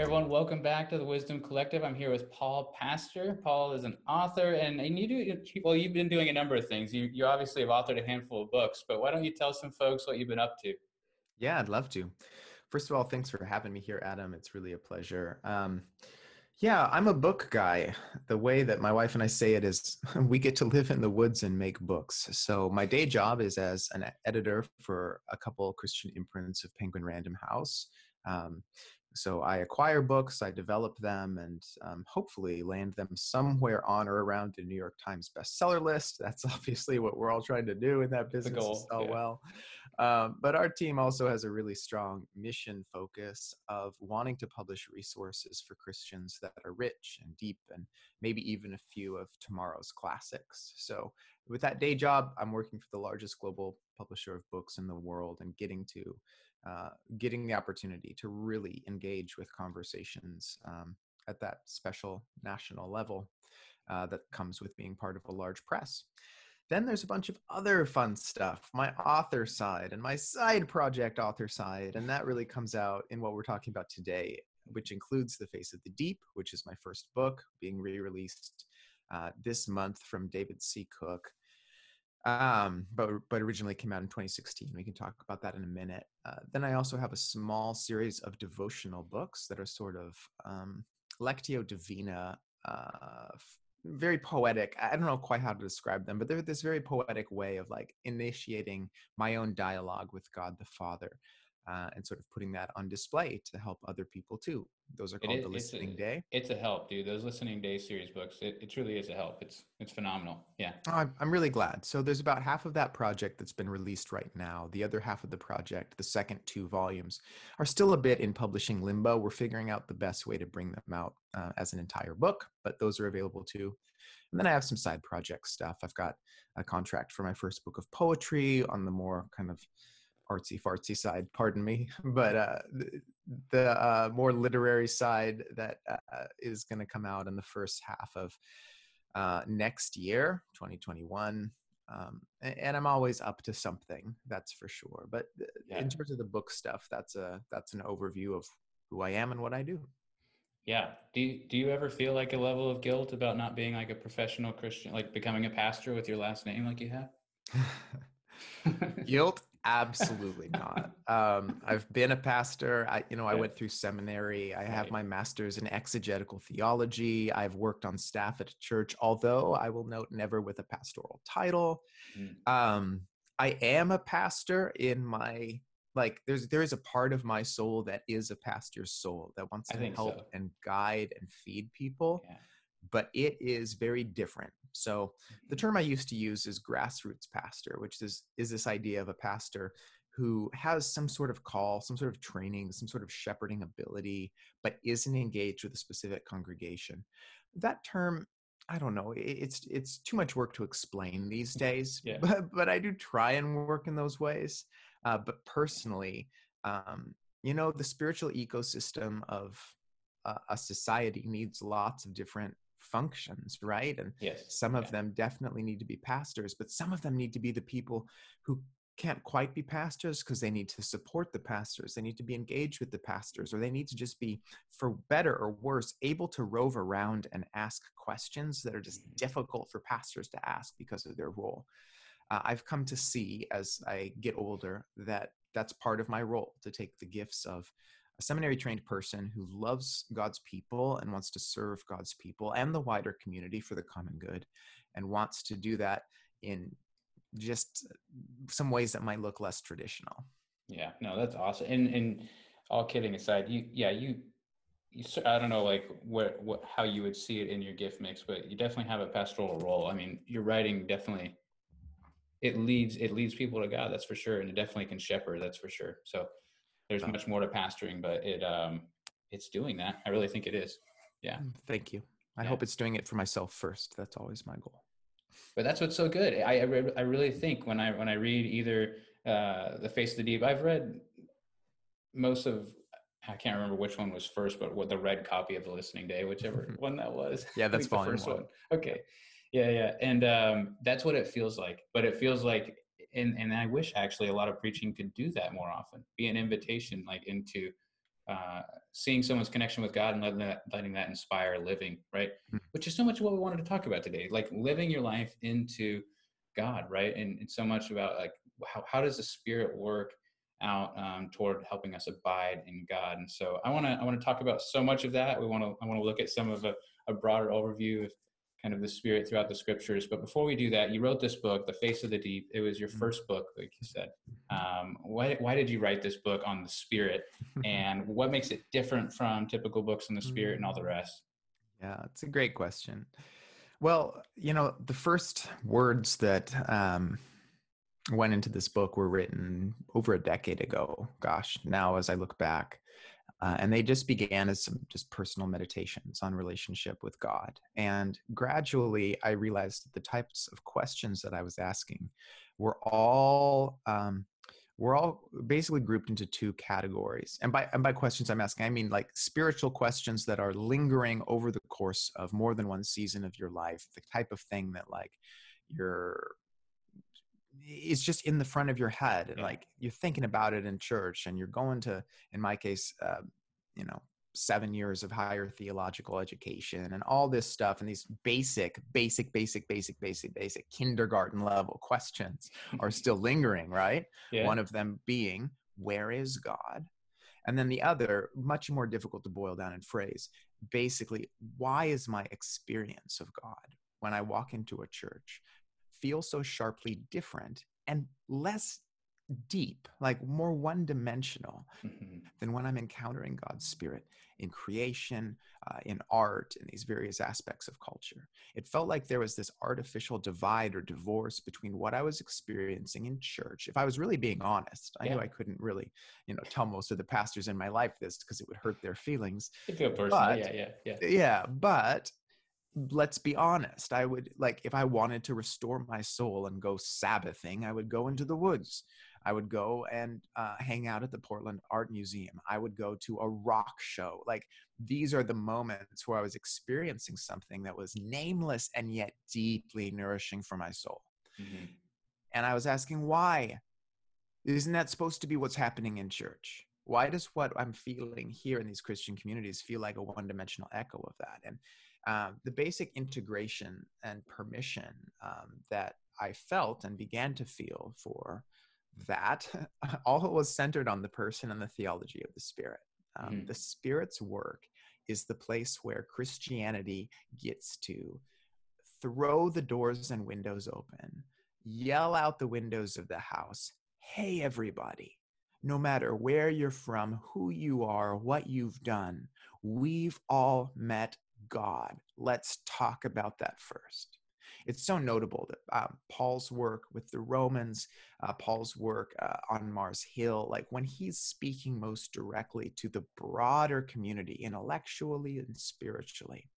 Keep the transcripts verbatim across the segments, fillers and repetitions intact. Hey everyone, welcome back to the Wisdom Collective. I'm here with Paul Pastor. Paul is an author, and, and you do well. You've been doing a number of things. You you obviously have authored a handful of books, but why don't you tell some folks what you've been up to? Yeah, I'd love to. First of all, thanks for having me here, Adam. It's really a pleasure. Um, yeah, I'm a book guy. The way that my wife and I say it is, we get to live in the woods and make books. So my day job is as an editor for a couple Christian imprints of Penguin Random House. Um, So I acquire books, I develop them, and um, hopefully land them somewhere on or around the New York Times bestseller list. That's obviously what we're all trying to do in that business. The goal, so yeah. well. Um, but our team also has a really strong mission focus of wanting to publish resources for Christians that are rich and deep and maybe even a few of tomorrow's classics. So with that day job, I'm working for the largest global publisher of books in the world and getting to Uh, getting the opportunity to really engage with conversations um, at that special national level uh, that comes with being part of a large press. Then there's a bunch of other fun stuff, my author side and my side project author side, and that really comes out in what we're talking about today, which includes The Face of the Deep, which is my first book being re-released uh, this month from David C. Cook. Um, but, but originally came out in twenty sixteen. We can talk about that in a minute. Uh, then I also have a small series of devotional books that are sort of um, Lectio Divina, uh, very poetic. I don't know quite how to describe them, but they're this very poetic way of like initiating my own dialogue with God the Father uh, and sort of putting that on display to help other people too. Those are called is, The Listening it's a, Day. It's a help, dude. Those Listening Day series books, it, it truly is a help. It's it's phenomenal. Yeah. Oh, I'm, I'm really glad. So there's about half of that project that's been released right now. The other half of the project, the second two volumes, are still a bit in publishing limbo. We're figuring out the best way to bring them out uh, as an entire book, but those are available too. And then I have some side project stuff. I've got a contract for my first book of poetry on the more kind of artsy-fartsy side, pardon me, but uh, the, the uh, more literary side that uh, is going to come out in the first half of uh, next year, twenty twenty-one, um, and, and I'm always up to something, that's for sure, but yeah. In terms of the book stuff, that's a that's an overview of who I am and what I do. Yeah. Do you, do you ever feel like a level of guilt about not being like a professional Christian, like becoming a pastor with your last name like you have? Guilt? Absolutely not. Um, I've been a pastor. I, you know, I went through seminary. I have my master's in exegetical theology. I've worked on staff at a church, although I will note never with a pastoral title. Um, I am a pastor in my, like, there's, there is a part of my soul that is a pastor's soul that wants to help so. and guide and feed people. Yeah. But it is very different. So the term I used to use is grassroots pastor, which is, is this idea of a pastor who has some sort of call, some sort of training, some sort of shepherding ability, but isn't engaged with a specific congregation. That term, I don't know, it's, it's too much work to explain these days, yeah. but, but I do try and work in those ways. Uh, but personally, um, you know, the spiritual ecosystem of uh, a society needs lots of different functions, right? And yes, some of yeah. them definitely need to be pastors, but some of them need to be the people who can't quite be pastors because they need to support the pastors. They need to be engaged with the pastors, or they need to just be, for better or worse, able to rove around and ask questions that are just difficult for pastors to ask because of their role. Uh, I've come to see as I get older that that's part of my role, to take the gifts of a seminary-trained person who loves God's people and wants to serve God's people and the wider community for the common good, and wants to do that in just some ways that might look less traditional. Yeah, no, that's awesome. And and all kidding aside, you yeah you, you I don't know like what what how you would see it in your gift mix, but you definitely have a pastoral role. I mean, your writing definitely it leads it leads people to God, that's for sure, and it definitely can shepherd, that's for sure. So. There's much more to pastoring, but it um, it's doing that. I really think it is. Yeah. Thank you. I yeah. hope it's doing it for myself first. That's always my goal. But that's what's so good. I I, re- I really think when I when I read either uh, The Face of the Deep, I've read most of, I can't remember which one was first, but what the red copy of The Listening Day, whichever one that was. Yeah, that's the first one. one. Okay. Yeah, yeah, and um, that's what it feels like. But it feels like. And and I wish actually a lot of preaching could do that more often, be an invitation like into uh, seeing someone's connection with God and letting that, letting that inspire living, right? Mm-hmm. Which is so much what we wanted to talk about today, like living your life into God, right? And, and so much about like, how, how does the Spirit work out um, toward helping us abide in God? And so I want to, I want to talk about so much of that. We want to, I want to look at some of a, a broader overview of kind of the Spirit throughout the scriptures. But before we do that, you wrote this book, The Face of the Deep. It was your first book, like you said. Um, why, why did you write this book on the Spirit, and what makes it different from typical books on the Spirit and all the rest? Yeah, it's a great question. Well, you know, the first words that um, went into this book were written over a decade ago, gosh, now as I look back. Uh, and they just began as some just personal meditations on relationship with God. And gradually, I realized that the types of questions that I was asking were all um, were all basically grouped into two categories. And by and by questions I'm asking, I mean like spiritual questions that are lingering over the course of more than one season of your life. The type of thing that like you're it's just in the front of your head, and like you're thinking about it in church, and you're going to, in my case, uh, you know, seven years of higher theological education and all this stuff. And these basic, basic, basic, basic, basic, basic kindergarten level questions are still lingering, right? Yeah. One of them being, where is God? And then the other, much more difficult to boil down in phrase, basically, why is my experience of God when I walk into a church feel so sharply different and less deep, like more one-dimensional mm-hmm. than when I'm encountering God's Spirit in creation, uh, in art, in these various aspects of culture? It felt like there was this artificial divide or divorce between what I was experiencing in church. If I was really being honest, I yeah. knew I couldn't really, you know, tell most of the pastors in my life this because it would hurt their feelings. It could be a person, yeah, yeah, yeah. Yeah, but let's be honest. I would like, if I wanted to restore my soul and go Sabbathing, I would go into the woods. I would go and uh, hang out at the Portland Art Museum. I would go to a rock show. Like, these are the moments where I was experiencing something that was nameless and yet deeply nourishing for my soul. Mm-hmm. And I was asking, why? Isn't that supposed to be what's happening in church? Why does what I'm feeling here in these Christian communities feel like a one-dimensional echo of that? And uh, the basic integration and permission um, that I felt and began to feel for that, all was centered on the person and the theology of the Spirit. Um, mm-hmm. The Spirit's work is the place where Christianity gets to throw the doors and windows open, yell out the windows of the house, hey, everybody. No matter where you're from, who you are, what you've done, we've all met God. Let's talk about that first. It's so notable that uh, Paul's work with the Romans, uh, Paul's work uh, on Mars Hill, like when he's speaking most directly to the broader community, intellectually and spiritually,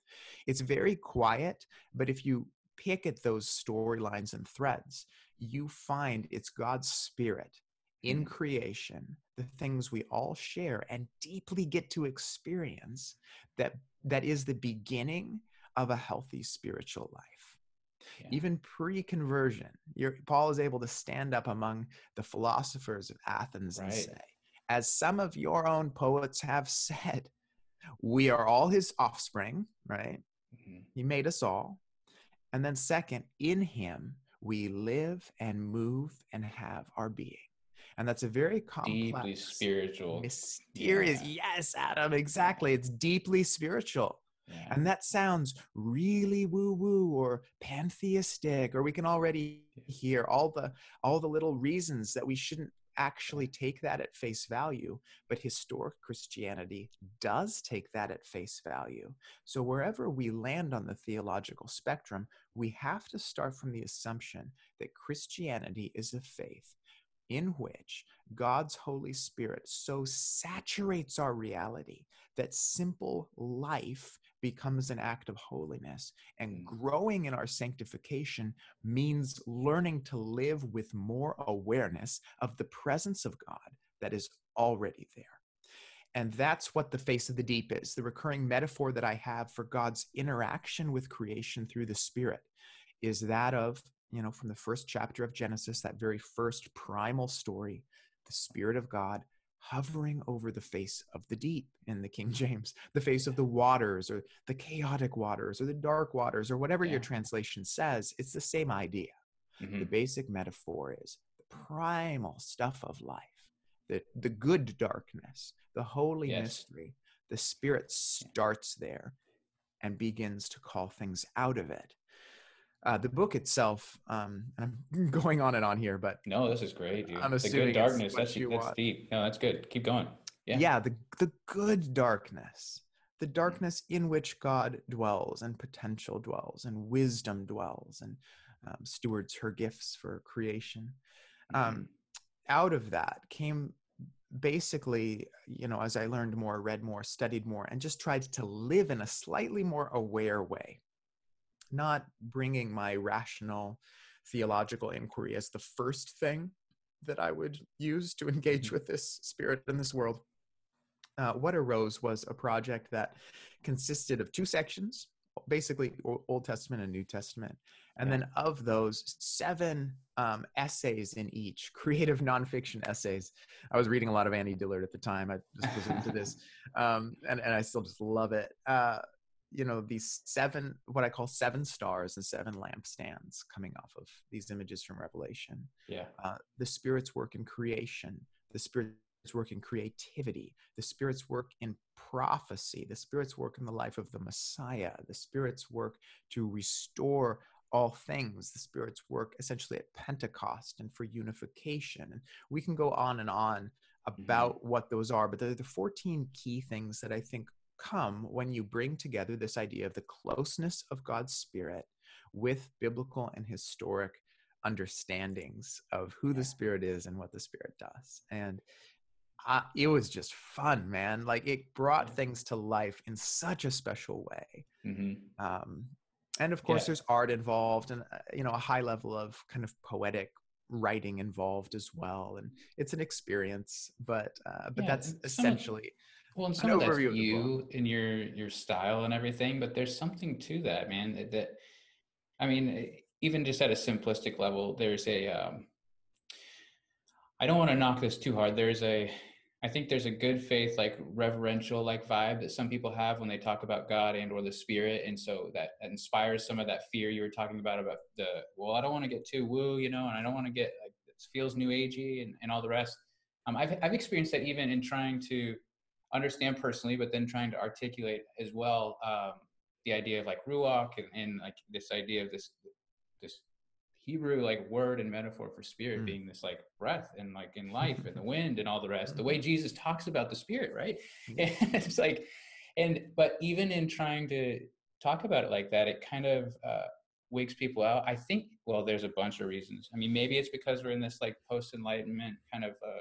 it's very quiet, but if you pick at those storylines and threads, you find it's God's Spirit in creation, the things we all share and deeply get to experience, that that is the beginning of a healthy spiritual life. Yeah. Even pre-conversion, your, Paul is able to stand up among the philosophers of Athens right. and say, as some of your own poets have said, we are all his offspring, right? Mm-hmm. He made us all. And then second, in him, we live and move and have our being. And that's a very complex, deeply spiritual, mysterious. Yeah. Yes, Adam, exactly. It's deeply spiritual. Yeah. And that sounds really woo-woo or pantheistic, or we can already hear all the all the little reasons that we shouldn't actually take that at face value. But historic Christianity does take that at face value. So wherever we land on the theological spectrum, we have to start from the assumption that Christianity is a faith in which God's Holy Spirit so saturates our reality that simple life becomes an act of holiness, and growing in our sanctification means learning to live with more awareness of the presence of God that is already there. And that's what the face of the deep is, the recurring metaphor that I have for God's interaction with creation through the Spirit is that of, you know, from the first chapter of Genesis, that very first primal story, the Spirit of God hovering over the face of the deep in the King James, the face of the waters, or the chaotic waters, or the dark waters, or whatever yeah. your translation says. It's the same idea. Mm-hmm. The basic metaphor is the primal stuff of life, the, the good darkness, the holy yes. mystery. The Spirit starts there and begins to call things out of it. Uh, the book itself, um, and I'm going on and on here, but no, this is great. Dude. I'm the good darkness. That's, that's deep. No, that's good. Keep going. Yeah. Yeah. The, the good darkness, the darkness in which God dwells and potential dwells and wisdom dwells and um, stewards her gifts for creation. Um, out of that came basically, you know, as I learned more, read more, studied more, and just tried to live in a slightly more aware way. Not bringing my rational theological inquiry as the first thing that I would use to engage with this spirit in this world. Uh, what arose was a project that consisted of two sections, basically Old Testament and New Testament. And yeah. then of those, seven um, essays in each, creative nonfiction essays. I was reading a lot of Annie Dillard at the time. I just was into this, um, and, and I still just love it. Uh, you know, these seven, what I call seven stars and seven lampstands coming off of these images from Revelation. Yeah. Uh, the Spirit's work in creation, the Spirit's work in creativity, the Spirit's work in prophecy, the Spirit's work in the life of the Messiah, the Spirit's work to restore all things, the Spirit's work essentially at Pentecost and for unification. And we can go on and on about mm-hmm. what those are, but they're the fourteen key things that I think come when you bring together this idea of the closeness of God's Spirit with biblical and historic understandings of who yeah. the Spirit is and what the Spirit does. And I, it was just fun, man. Like, it brought yeah. things to life in such a special way. Mm-hmm. Um, and of course yeah. there's art involved and, uh, you know, a high level of kind of poetic writing involved as well. And it's an experience, but, uh, but yeah, that's essentially... Of- Well, and some of that's you and your your style and everything, but there's something to that, man. That, that I mean, even just at a simplistic level, there's a. Um, I don't want to knock this too hard. There's a, I think there's a good faith, like reverential, like vibe that some people have when they talk about God and or the Spirit, and so that inspires some of that fear you were talking about about the. Well, I don't want to get too woo, you know, and I don't want to get like it feels new agey and, and all the rest. Um, I've I've experienced that even in trying to. Understand personally, but then trying to articulate as well um, the idea of like ruach and, and like this idea of this this Hebrew like word and metaphor for spirit mm. being this like breath and like in life and the wind and all the rest. The way Jesus talks about the Spirit, right? And it's like, and but even in trying to talk about it like that, it kind of uh, wakes people out. I think. Well, there's a bunch of reasons. I mean, maybe it's because we're in this like post Enlightenment kind of uh,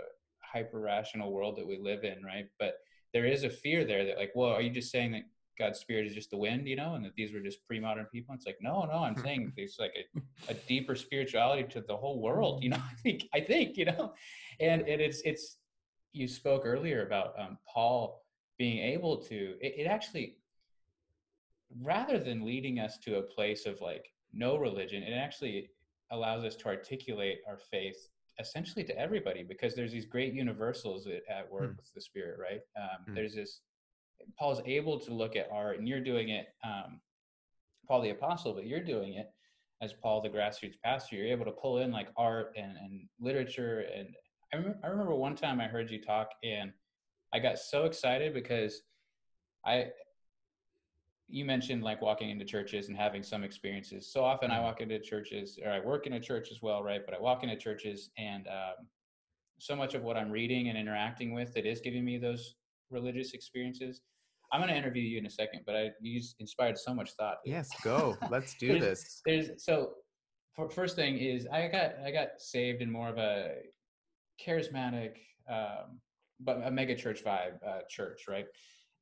hyper rational world that we live in, right? But there is a fear there that like, well, are you just saying that God's Spirit is just the wind, you know, and that these were just pre-modern people? It's like, no, no, I'm saying there's like a, a deeper spirituality to the whole world, you know, I think, I think, you know, and, and it's, it's, you spoke earlier about um, Paul being able to, it, it actually, rather than leading us to a place of like no religion, it actually allows us to articulate our faith essentially to everybody, because there's these great universals at, at work mm. with the Spirit, right? Um, mm. There's this, Paul's able to look at art, and you're doing it, um, Paul the Apostle, but you're doing it as Paul the grassroots pastor. You're able to pull in like art and, and literature. And I, rem- I remember one time I heard you talk and I got so excited because I, you mentioned like walking into churches and having some experiences. So often I walk into churches, or I work in a church as well, right? But I walk into churches and um, so much of what I'm reading and interacting with that is giving me those religious experiences. I'm going to interview you in a second, but I you inspired so much thought. Yes, go. Let's do there's, this. There's so for, first thing is I got I got saved in more of a charismatic, um, but a mega church vibe uh, church, right?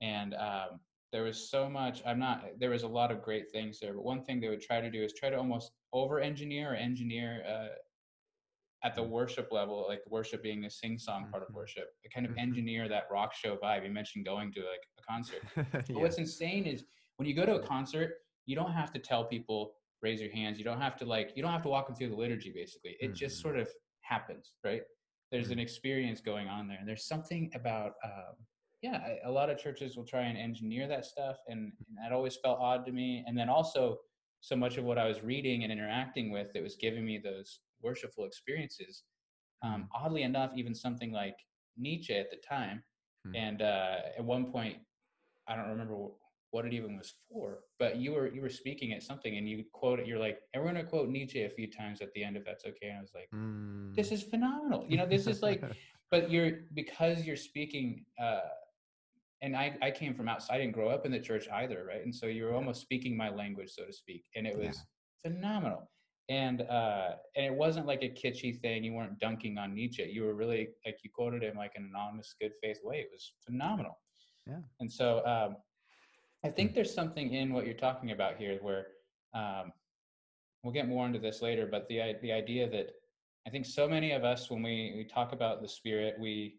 And um, there was so much, I'm not, there was a lot of great things there, but one thing they would try to do is try to almost over-engineer or engineer uh, at the worship level, like worship being the sing-song mm-hmm. part of worship, they kind of mm-hmm. engineer that rock show vibe. You mentioned going to like a concert. yeah. But what's insane is when you go to a concert, you don't have to tell people, raise your hands. You don't have to like, you don't have to walk them through the liturgy, basically. It mm-hmm. just sort of happens, right? There's an experience going on there. And there's something about, um, yeah, a lot of churches will try and engineer that stuff. And, and that always felt odd to me. And then also so much of what I was reading and interacting with, it was giving me those worshipful experiences. Um, oddly enough, even something like Nietzsche at the time. Hmm. And uh, at one point, I don't remember what it even was for, but you were you were speaking at something and you quote it. You're like, and we're going to quote Nietzsche a few times at the end, if that's okay. And I was like, mm. this is phenomenal. You know, this is like, but you're, because you're speaking, uh, and I, I came from outside, I didn't grow up in the church either, right? And so you were almost speaking my language, so to speak. And it was yeah. phenomenal. And uh, and it wasn't like a kitschy thing. You weren't dunking on Nietzsche. You were really, like you quoted him like in an honest, good faith way. It was phenomenal. Yeah. And so um, I think there's something in what you're talking about here where um, we'll get more into this later, but the the idea that I think so many of us, when we, we talk about the Spirit, we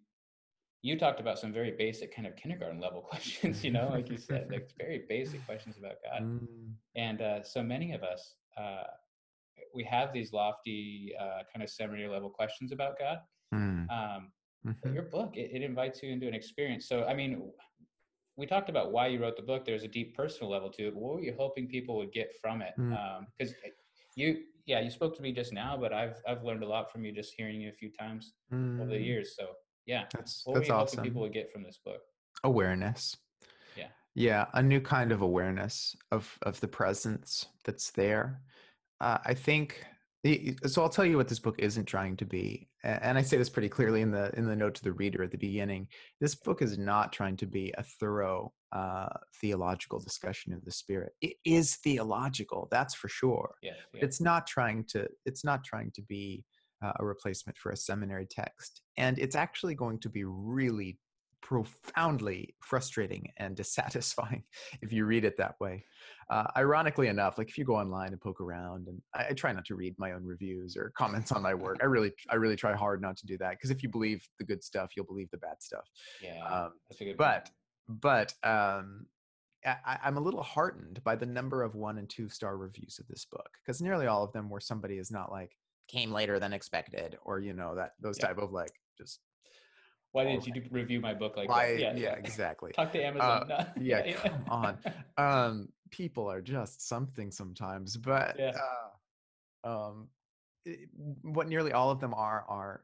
you talked about some very basic kind of kindergarten level questions, you know, like you said, like very basic questions about God. Mm. And uh, so many of us, uh, we have these lofty uh, kind of seminary level questions about God. Mm. Um, mm-hmm. Your book, it, it invites you into an experience. So, I mean, we talked about why you wrote the book. There's a deep personal level to it. What were you hoping people would get from it? Mm. Um, 'cause you, yeah, you spoke to me just now, but I've, I've learned a lot from you just hearing you a few times mm. over the years. So yeah, that's, what that's were you awesome. Hoping people would get from this book? Awareness. Yeah. Yeah. A new kind of awareness of, of the presence that's there. Uh, I think, so I'll tell you what this book isn't trying to be. And I say this pretty clearly in the in the note to the reader at the beginning. This book is not trying to be a thorough uh, theological discussion of the Spirit. It is theological, that's for sure. Yeah, yeah. It's not trying to, it's not trying to be uh, a replacement for a seminary text. And it's actually going to be really profoundly frustrating and dissatisfying if you read it that way. Uh, ironically enough, like if you go online and poke around, and I, I try not to read my own reviews or comments on my work. I really, I really try hard not to do that, because if you believe the good stuff, you'll believe the bad stuff. Yeah, um, that's a good but, point. But um, I, I'm a little heartened by the number of one and two star reviews of this book, because nearly all of them were somebody is not like came later than expected, or you know that those yeah. type of like just. Why didn't you do, review my book like Why, that? Yeah, yeah, exactly. Talk to Amazon. Uh, no. Yeah, come on. Um, people are just something sometimes, but yeah. uh, um, it, what nearly all of them are, are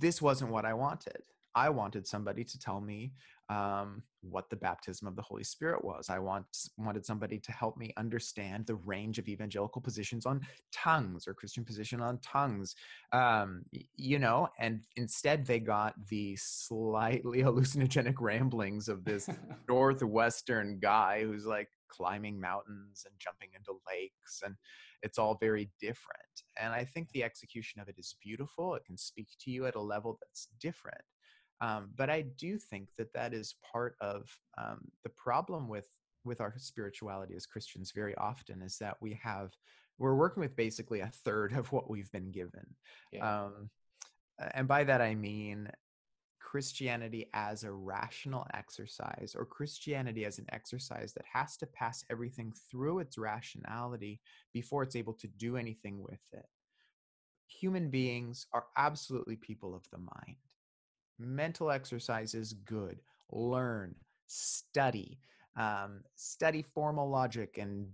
this wasn't what I wanted. I wanted somebody to tell me um, what the baptism of the Holy Spirit was. I want, wanted somebody to help me understand the range of evangelical positions on tongues, or Christian position on tongues, um, you know, and instead they got the slightly hallucinogenic ramblings of this Northwestern guy who's like climbing mountains and jumping into lakes, and it's all very different. And I think the execution of it is beautiful. It can speak to you at a level that's different. Um, but I do think that that is part of um, the problem with, with our spirituality as Christians very often, is that we have, we're working with basically a third of what we've been given. Yeah. Um, and by that, I mean Christianity as a rational exercise, or Christianity as an exercise that has to pass everything through its rationality before it's able to do anything with it. Human beings are absolutely people of the mind. Mental exercise is good. Learn, study, um, study formal logic, and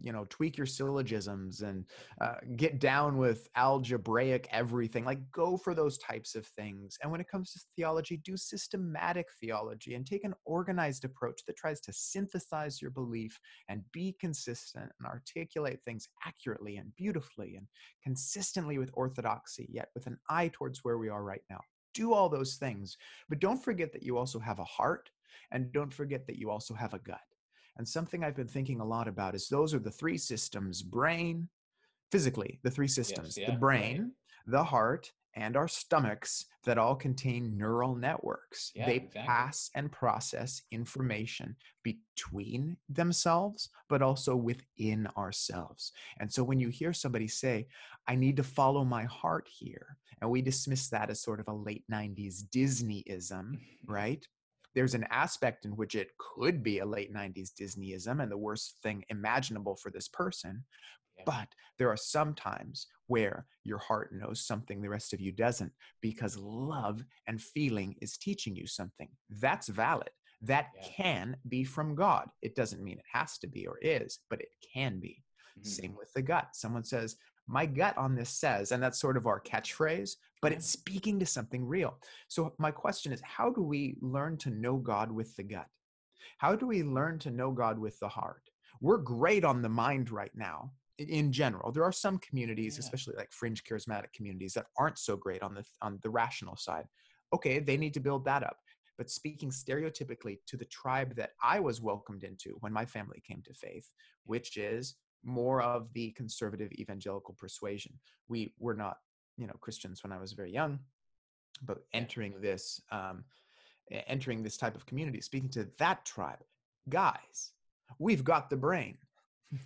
you know, tweak your syllogisms, and uh, get down with algebraic everything. Like, go for those types of things. And when it comes to theology, do systematic theology and take an organized approach that tries to synthesize your belief and be consistent and articulate things accurately and beautifully and consistently with orthodoxy, yet with an eye towards where we are right now. Do all those things, but don't forget that you also have a heart, and don't forget that you also have a gut. And something I've been thinking a lot about is those are the three systems: brain, physically, the three systems, yes, yeah, the brain, right. the heart, and our stomachs, that all contain neural networks. Yeah, they exactly. pass and process information between themselves, but also within ourselves. And so when you hear somebody say, I need to follow my heart here, and we dismiss that as sort of a late nineties Disneyism, right? There's an aspect in which it could be a late nineties Disneyism and the worst thing imaginable for this person. But there are some times where your heart knows something the rest of you doesn't, because love and feeling is teaching you something. That's valid. That yeah. can be from God. It doesn't mean it has to be or is, but it can be. Mm-hmm. Same with the gut. Someone says, my gut on this says, and that's sort of our catchphrase, but it's speaking to something real. So my question is, how do we learn to know God with the gut? How do we learn to know God with the heart? We're great on the mind right now in general. There are some communities, yeah. especially like fringe charismatic communities, that aren't so great on the, on the rational side. Okay, they need to build that up. But speaking stereotypically to the tribe that I was welcomed into when my family came to faith, which is more of the conservative evangelical persuasion. We were not, you know, Christians when I was very young, but entering this, um, entering this type of community, speaking to that tribe, guys, we've got the brain.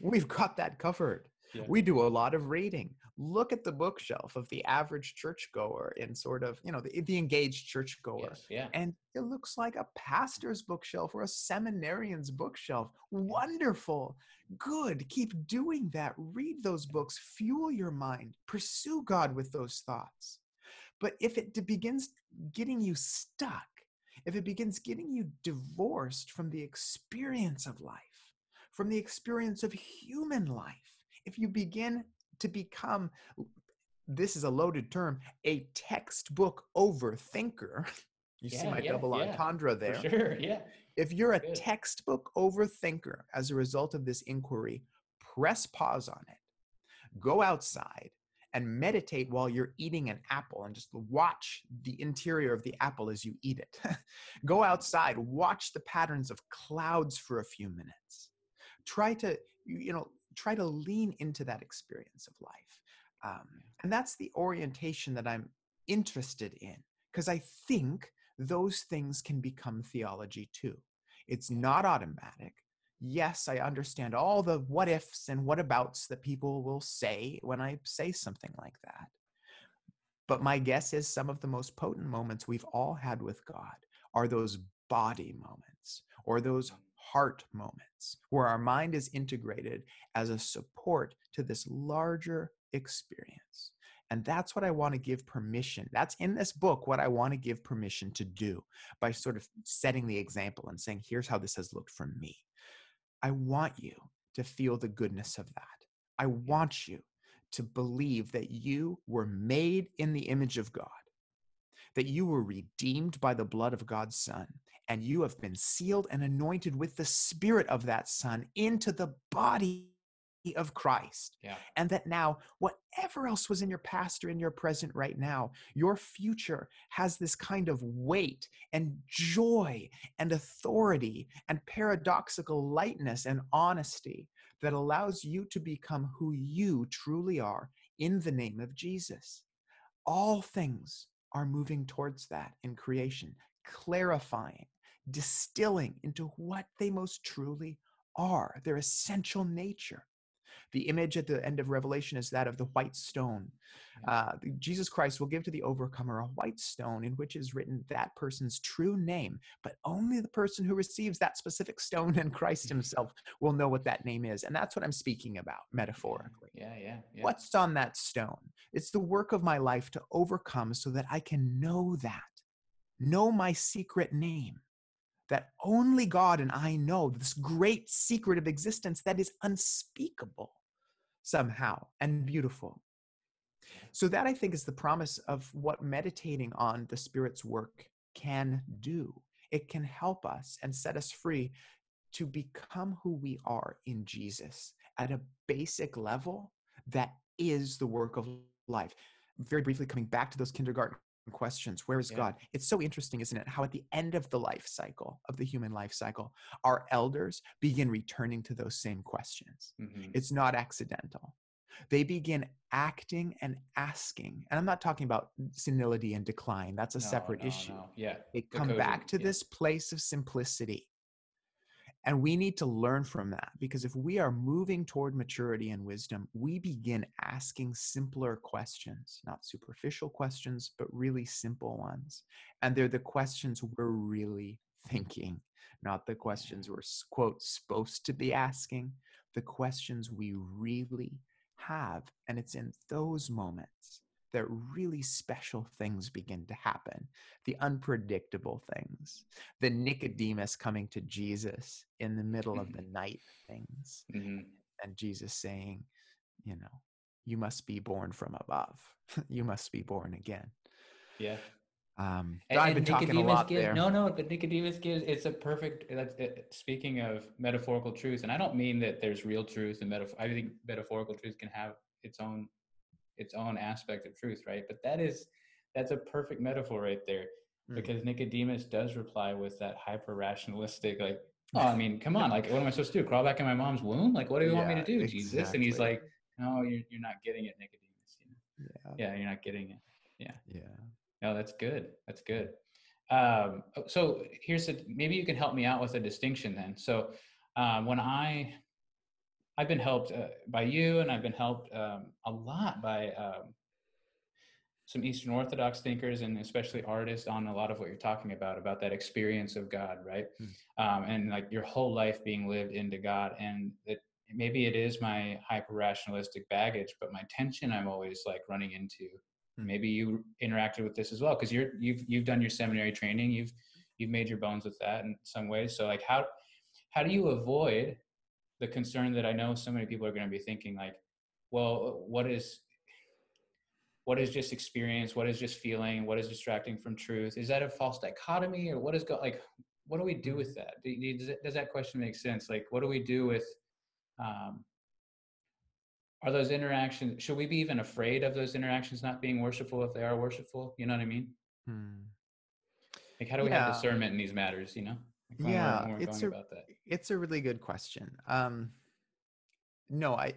We've got that covered. Yeah. We do a lot of reading. Look at the bookshelf of the average churchgoer in sort of, you know, the, the engaged churchgoer. Yes, yeah. And it looks like a pastor's bookshelf or a seminarian's bookshelf. Wonderful. Good. Keep doing that. Read those books. Fuel your mind. Pursue God with those thoughts. But if it begins getting you stuck, if it begins getting you divorced from the experience of life, from the experience of human life, if you begin to become, this is a loaded term, a textbook overthinker, you yeah, see my yeah, double yeah, entendre there. For sure, yeah. If you're a Good. textbook overthinker as a result of this inquiry, press pause on it. Go outside and meditate while you're eating an apple and just watch the interior of the apple as you eat it. Go outside, watch the patterns of clouds for a few minutes. Try to, you know, try to lean into that experience of life. Um, and that's the orientation that I'm interested in, because I think those things can become theology too. It's not automatic. Yes, I understand all the what ifs and what abouts that people will say when I say something like that. But my guess is some of the most potent moments we've all had with God are those body moments or those heart moments where our mind is integrated as a support to this larger experience. And that's what I want to give permission. That's in this book, what I want to give permission to do by sort of setting the example and saying, here's how this has looked for me. I want you to feel the goodness of that. I want you to believe that you were made in the image of God, that you were redeemed by the blood of God's Son, and you have been sealed and anointed with the Spirit of that Son into the body of Christ. Yeah. And that now, whatever else was in your past or in your present right now, your future has this kind of weight and joy and authority and paradoxical lightness and honesty that allows you to become who you truly are in the name of Jesus. All things are moving towards that in creation, clarifying, distilling into what they most truly are, their essential nature. The image at the end of Revelation is that of the white stone. Uh, Jesus Christ will give to the overcomer a white stone in which is written that person's true name, but only the person who receives that specific stone and Christ himself will know what that name is. And that's what I'm speaking about metaphorically. Yeah, yeah, yeah. What's on that stone? It's the work of my life to overcome so that I can know that, know my secret name, that only God and I know, this great secret of existence that is unspeakable somehow and beautiful. So that, I think, is the promise of what meditating on the Spirit's work can do. It can help us and set us free to become who we are in Jesus at a basic level that is the work of life. Very briefly, coming back to those kindergarten questions. Where is yeah. God? It's so interesting, isn't it? How at the end of the life cycle, of the human life cycle, our elders begin returning to those same questions. Mm-hmm. It's not accidental. They begin acting and asking. And I'm not talking about senility and decline. That's a no, separate no, issue. No. Yeah. They come because, back to yeah. this place of simplicity. And we need to learn from that, because if we are moving toward maturity and wisdom, we begin asking simpler questions, not superficial questions, but really simple ones. And they're the questions we're really thinking, not the questions we're, quote, supposed to be asking, the questions we really have. And it's in those moments that really special things begin to happen, the unpredictable things, the Nicodemus coming to Jesus in the middle mm-hmm. of the night things, mm-hmm. and Jesus saying, you know, you must be born from above. You must be born again. Yeah. Um, and, I've been talking a lot gives, there. No, no, but Nicodemus gives, it's a perfect, that's, it, speaking of metaphorical truths, and I don't mean that there's real truths and metaphor, I think metaphorical truths can have its own, its own aspect of truth, right? But that is, that's a perfect metaphor right there, mm-hmm. because Nicodemus does reply with that hyper-rationalistic, like, oh, I mean, come on, like, what am I supposed to do? Crawl back in my mom's womb? Like, what do you yeah, want me to do, exactly. Jesus? And he's like, no, you're, you're not getting it, Nicodemus. You know? yeah. yeah, you're not getting it. Yeah. Yeah. No, that's good. That's good. Um, so here's a, maybe you can help me out with a distinction then. So um, when I, I've been helped uh, by you, and I've been helped um, a lot by um, some Eastern Orthodox thinkers, and especially artists, on a lot of what you're talking about, about that experience of God, right? Mm. Um, and like your whole life being lived into God. And that maybe it is my hyper-rationalistic baggage, but my tension I'm always like running into. Maybe you interacted with this as well, because you're you've you've done your seminary training, you've you've made your bones with that in some ways. So like how how do you avoid the concern that I know so many people are going to be thinking, like, well, what is what is just experience, what is just feeling, what is distracting from truth? Is that a false dichotomy, or what is God, like, what do we do with that? Does, does that question make sense? Like, what do we do with um are those interactions, should we be even afraid of those interactions not being worshipful if they are worshipful? You know what I mean? Hmm. Like, how do we yeah. have discernment in these matters, you know? Like yeah, we're, we're it's, a, it's a really good question. Um, no, I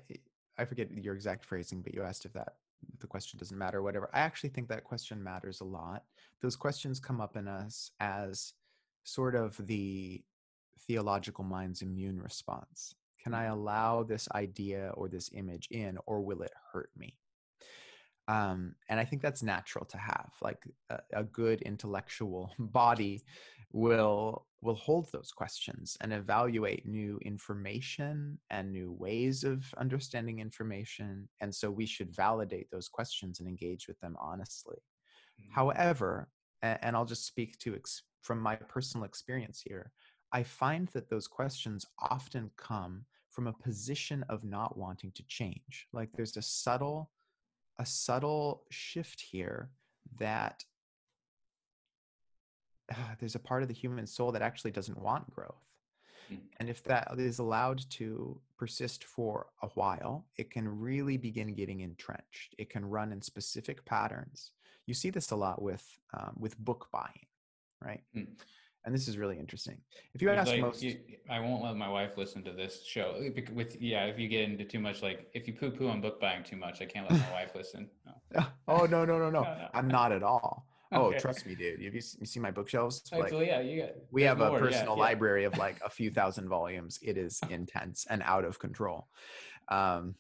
I forget your exact phrasing, but you asked if that the question doesn't matter or whatever. I actually think that question matters a lot. Those questions come up in us as sort of the theological mind's immune response. Can I allow this idea or this image in, or will it hurt me? Um, and I think that's natural to have. Like a, a good intellectual body will will hold those questions and evaluate new information and new ways of understanding information. And so we should validate those questions and engage with them honestly. Mm-hmm. However, and, and I'll just speak to ex- from my personal experience here, I find that those questions often come from a position of not wanting to change. Like there's a subtle, a subtle shift here that uh, there's a part of the human soul that actually doesn't want growth. And if that is allowed to persist for a while, it can really begin getting entrenched. It can run in specific patterns. You see this a lot with, um, with book buying, right? Mm. And this is really interesting. If you ask like, most, you, I won't let my wife listen to this show. With yeah, if you get into too much, like if you poo-poo on book buying too much, I can't let my wife listen. No. Oh no, no, no, no! no, no. I'm not at all. Oh, okay. Trust me, dude. Have you, you see my bookshelves? Like, so, yeah, you got, we have more, a personal yeah, yeah. library of like a few thousand volumes. It is intense and out of control. Um,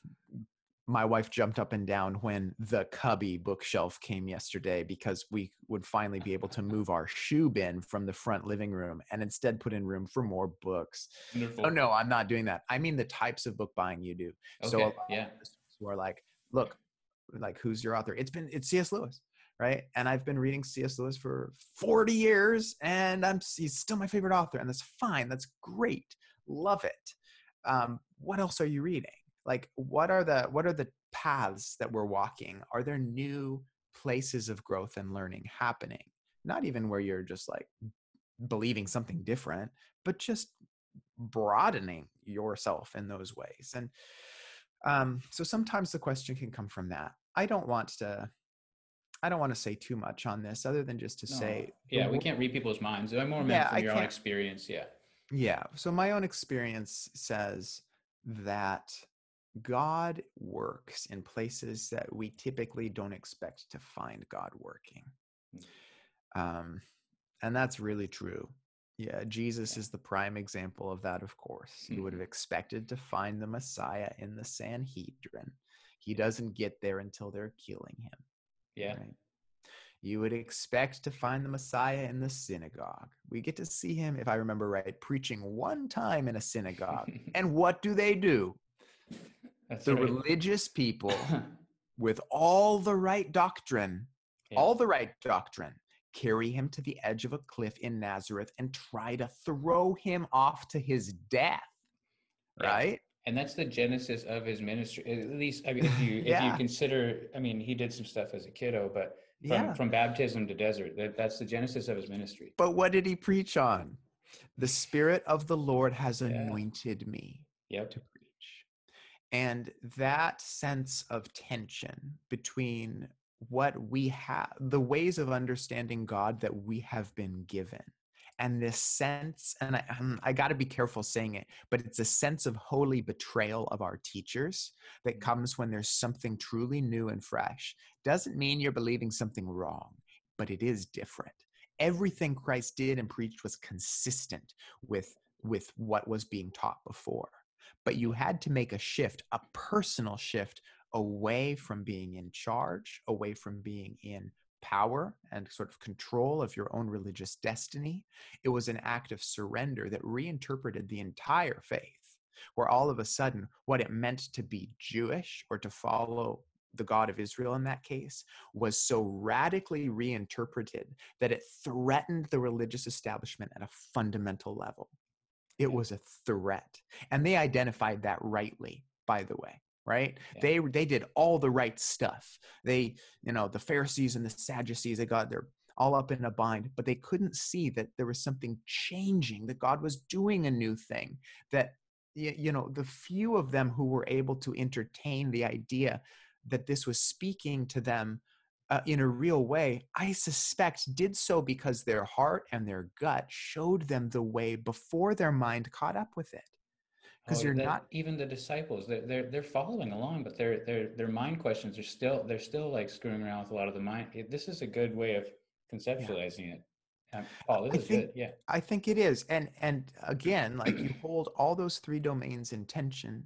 My wife jumped up and down when the cubby bookshelf came yesterday because we would finally be able to move our shoe bin from the front living room and instead put in room for more books. Wonderful. Oh, no, I'm not doing that. I mean the types of book buying you do. Okay. So a lot yeah. of who are like, look, like who's your author? It's been, it's C S Lewis, right? And I've been reading C S Lewis for forty years and I'm he's still my favorite author. And that's fine. That's great. Love it. Um, what else are you reading? Like, what are the what are the paths that we're walking? Are there new places of growth and learning happening? Not even where you're just like believing something different, but just broadening yourself in those ways. And um, so sometimes the question can come from that. I don't want to, I don't want to say too much on this, other than just to no. say, yeah, we can't read people's minds. I'm more meant yeah, from your own experience, yeah. Yeah. So my own experience says that God works in places that we typically don't expect to find God working. Um, and that's really true. Yeah, Jesus yeah. is the prime example of that, of course. Mm-hmm. You would have expected to find the Messiah in the Sanhedrin. He doesn't get there until they're killing him. Yeah. Right? You would expect to find the Messiah in the synagogue. We get to see him, if I remember right, preaching one time in a synagogue. And what do they do? That's the right. religious people with all the right doctrine, yeah. all the right doctrine, carry him to the edge of a cliff in Nazareth and try to throw him off to his death, right? right? And that's the genesis of his ministry. At least, I mean, if you, yeah. if you consider, I mean, he did some stuff as a kiddo, but from, yeah. from baptism to desert, that, that's the genesis of his ministry. But what did he preach on? The Spirit of the Lord has anointed yeah. me yep. to preach. And that sense of tension between what we have, the ways of understanding God that we have been given, and this sense, and I, I got to be careful saying it, but it's a sense of holy betrayal of our teachers that comes when there's something truly new and fresh. Doesn't mean you're believing something wrong, but it is different. Everything Christ did and preached was consistent with, with what was being taught before. But you had to make a shift, a personal shift, away from being in charge, away from being in power and sort of control of your own religious destiny. It was an act of surrender that reinterpreted the entire faith, where all of a sudden what it meant to be Jewish or to follow the God of Israel in that case was so radically reinterpreted that it threatened the religious establishment at a fundamental level. It was a threat. And they identified that rightly, by the way, right? Yeah. They they did all the right stuff. They, you know, the Pharisees and the Sadducees, they got their all up in a bind, but they couldn't see that there was something changing, that God was doing a new thing, that, you know, the few of them who were able to entertain the idea that this was speaking to them uh, in a real way, I suspect did so because their heart and their gut showed them the way before their mind caught up with it. Because oh, you're not even the disciples, they're, they're they're following along, but their their their mind questions are still they're still like screwing around with a lot of the mind. This is a good way of conceptualizing yeah. it. Um, oh, this I is think, good. Yeah, I think it is, and and again, like you hold all those three domains in tension.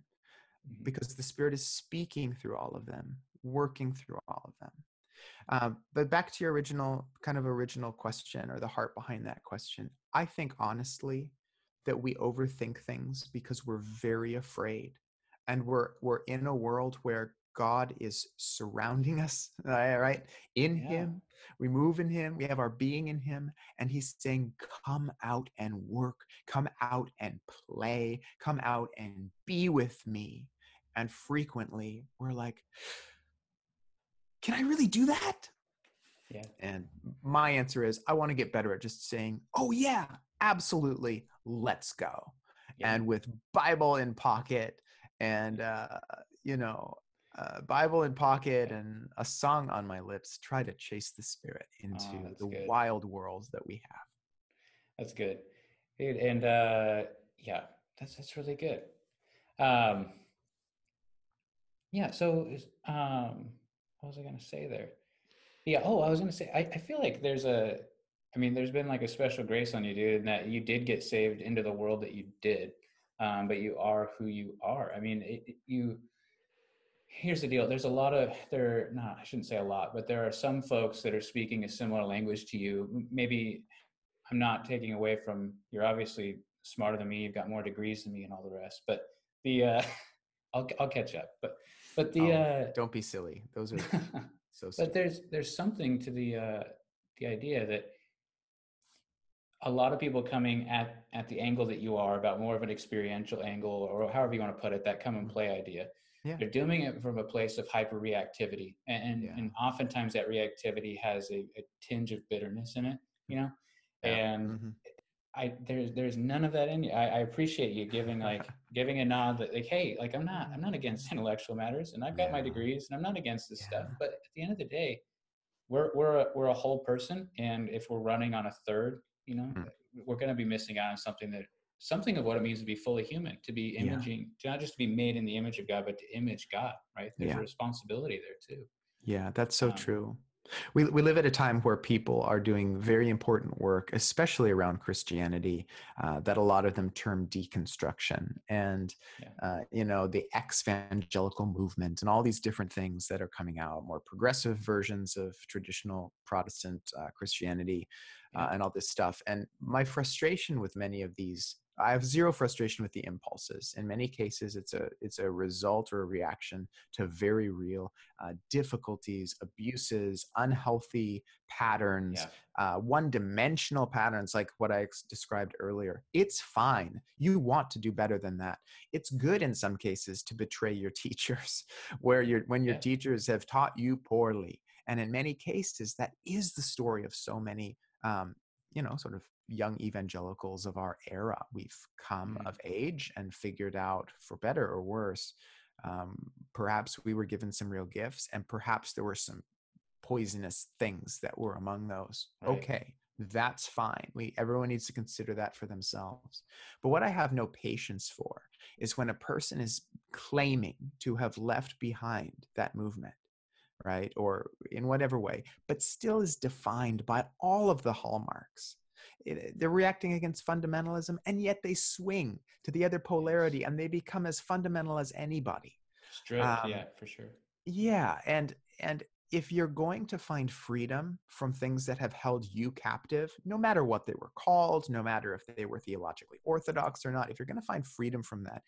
Because the Spirit is speaking through all of them, working through all of them. Um, but back to your original, kind of original question, or the heart behind that question. I think honestly that we overthink things because we're very afraid. And we're we're in a world where God is surrounding us, right? In yeah. Him, we move in Him, we have our being in Him, and He's saying, come out and work, come out and play, come out and be with me. And frequently we're like, can I really do that? Yeah. And my answer is, I want to get better at just saying, oh yeah, absolutely. Let's go. Yeah. And with Bible in pocket and, uh, you know, uh, Bible in pocket yeah. and a song on my lips, try to chase the Spirit into oh, the good. wild worlds that we have. That's good. Dude, and, uh, yeah, that's, that's really good. Um, Yeah, so um, what was I going to say there? Yeah, oh, I was going to say, I, I feel like there's a, I mean, there's been like a special grace on you, dude, in that you did get saved into the world that you did, um, but you are who you are. I mean, it, it, you, here's the deal. There's a lot of, there, no, nah, I shouldn't say a lot, but there are some folks that are speaking a similar language to you. Maybe I'm not taking away from, you're obviously smarter than me, you've got more degrees than me and all the rest, but the, uh, I'll, I'll catch up, but But the oh, uh, don't be silly. Those are so. Silly. But there's there's something to the uh, the idea that a lot of people coming at at the angle that you are, about more of an experiential angle, or however you want to put it, that come and play idea. Yeah. They're doing it from a place of hyper reactivity, and and, yeah. and oftentimes that reactivity has a, a tinge of bitterness in it, you know. Yeah. And mm-hmm. I there's there's none of that in you. I, I appreciate you giving like. giving a nod that like, hey, like I'm not, I'm not against intellectual matters, and I've got yeah. my degrees, and I'm not against this yeah. stuff. But at the end of the day, we're we're a, we're a whole person, and if we're running on a third, you know, mm. we're going to be missing out on something that something of what it means to be fully human, to be imaging, yeah. to not just be made in the image of God, but to image God. Right? There's yeah. a responsibility there too. Yeah, that's so um, true. We we live at a time where people are doing very important work, especially around Christianity, uh, that a lot of them term deconstruction and, yeah. uh, you know, the ex-evangelical movement and all these different things that are coming out, more progressive versions of traditional Protestant uh, Christianity uh, yeah. and all this stuff. And my frustration with many of these I have zero frustration with the impulses. In many cases, it's a it's a result or a reaction to very real uh, difficulties, abuses, unhealthy patterns, yeah. uh, one-dimensional patterns like what I ex- described earlier. It's fine. You want to do better than that. It's good in some cases to betray your teachers, where you're, when your yeah. teachers have taught you poorly. And in many cases, that is the story of so many um, you know, sort of young evangelicals of our era. We've come mm-hmm. of age and figured out, for better or worse, um, perhaps we were given some real gifts, and perhaps there were some poisonous things that were among those. Right. Okay, that's fine. We, everyone needs to consider that for themselves. But what I have no patience for is when a person is claiming to have left behind that movement, right? Or in whatever way, but still is defined by all of the hallmarks. It, they're reacting against fundamentalism, and yet they swing to the other polarity and they become as fundamental as anybody. Strict, um, yeah, for sure. Yeah. And, and if you're going to find freedom from things that have held you captive, no matter what they were called, no matter if they were theologically orthodox or not, if you're going to find freedom from that,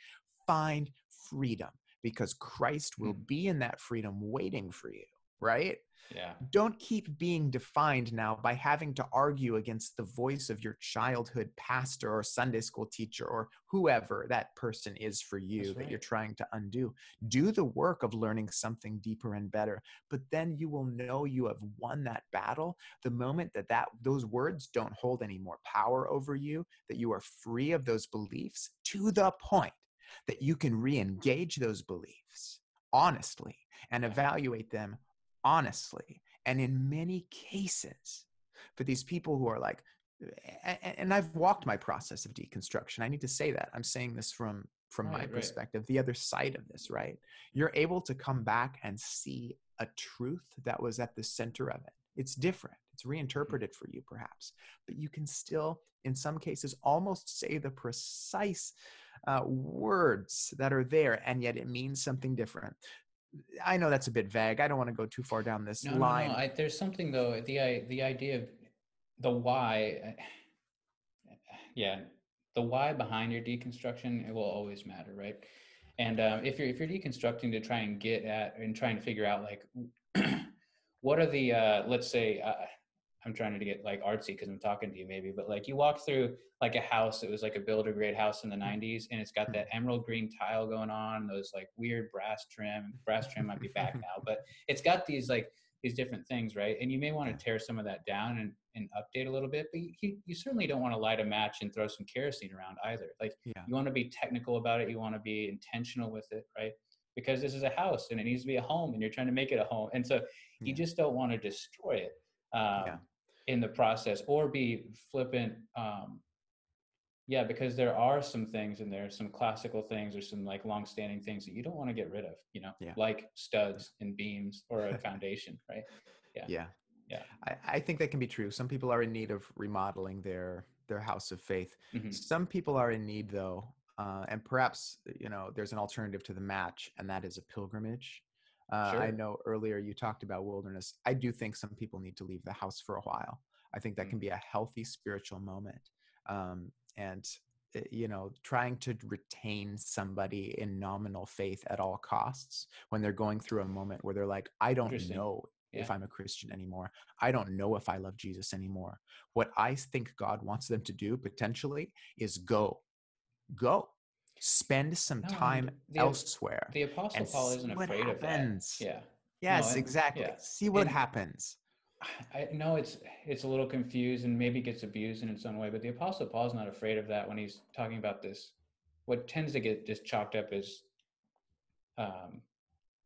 find freedom. Because Christ will be in that freedom waiting for you, right? Yeah. Don't keep being defined now by having to argue against the voice of your childhood pastor or Sunday school teacher or whoever that person is for you. That's right. That you're trying to undo. Do the work of learning something deeper and better, but then you will know you have won that battle the moment that, that those words don't hold any more power over you, that you are free of those beliefs to the point that you can re-engage those beliefs honestly and evaluate them honestly. And in many cases, for these people who are like, and I've walked my process of deconstruction. I need to say that. I'm saying this from, from right, my perspective, right. The other side of this, right? You're able to come back and see a truth that was at the center of it. It's different. It's reinterpreted for you perhaps, but you can still, in some cases, almost say the precise uh, words that are there, and yet it means something different. I know that's a bit vague. I don't want to go too far down this no, line. No, no. I, there's something though, the, the idea of the why, yeah, the why behind your deconstruction, it will always matter, right? And um, if you're if you're deconstructing to try and get at and trying to figure out like, what are the, uh, let's say, uh, I'm trying to get like artsy because I'm talking to you maybe, but like you walk through like a house, it was like a builder grade house in the nineties, and it's got that emerald green tile going on, those like weird brass trim, brass trim might be back now, but it's got these like these different things, right? And you may want to tear some of that down and, and update a little bit, but you, you certainly don't want to light a match and throw some kerosene around either. Like yeah. you want to be technical about it, you want to be intentional with it, right? Because this is a house and it needs to be a home and you're trying to make it a home. And so you yeah. just don't want to destroy it. Um, yeah. in the process or be flippant. Um, yeah, because there are some things in there, some classical things or some like longstanding things that you don't want to get rid of, you know, yeah. like studs and beams or a foundation, right? Yeah. Yeah. Yeah. I, I think that can be true. Some people are in need of remodeling their, their house of faith. Mm-hmm. Some people are in need though. Uh, and perhaps, you know, there's an alternative to the match, and that is a pilgrimage. Uh, sure. I know earlier you talked about wilderness. I do think some people need to leave the house for a while. I think that mm-hmm. can be a healthy spiritual moment. Um, and, you know, trying to retain somebody in nominal faith at all costs when they're going through a moment where they're like, I don't know yeah. if I'm a Christian anymore. I don't know if I love Jesus anymore. What I think God wants them to do potentially is go, go. Spend some no, time the, elsewhere. The Apostle Paul isn't afraid happens. Of that. Yeah. Yes, no, exactly. Yeah. See what and, happens. I know it's it's a little confused and maybe gets abused in its own way, but the Apostle Paul's not afraid of that when he's talking about this. What tends to get just chalked up is um,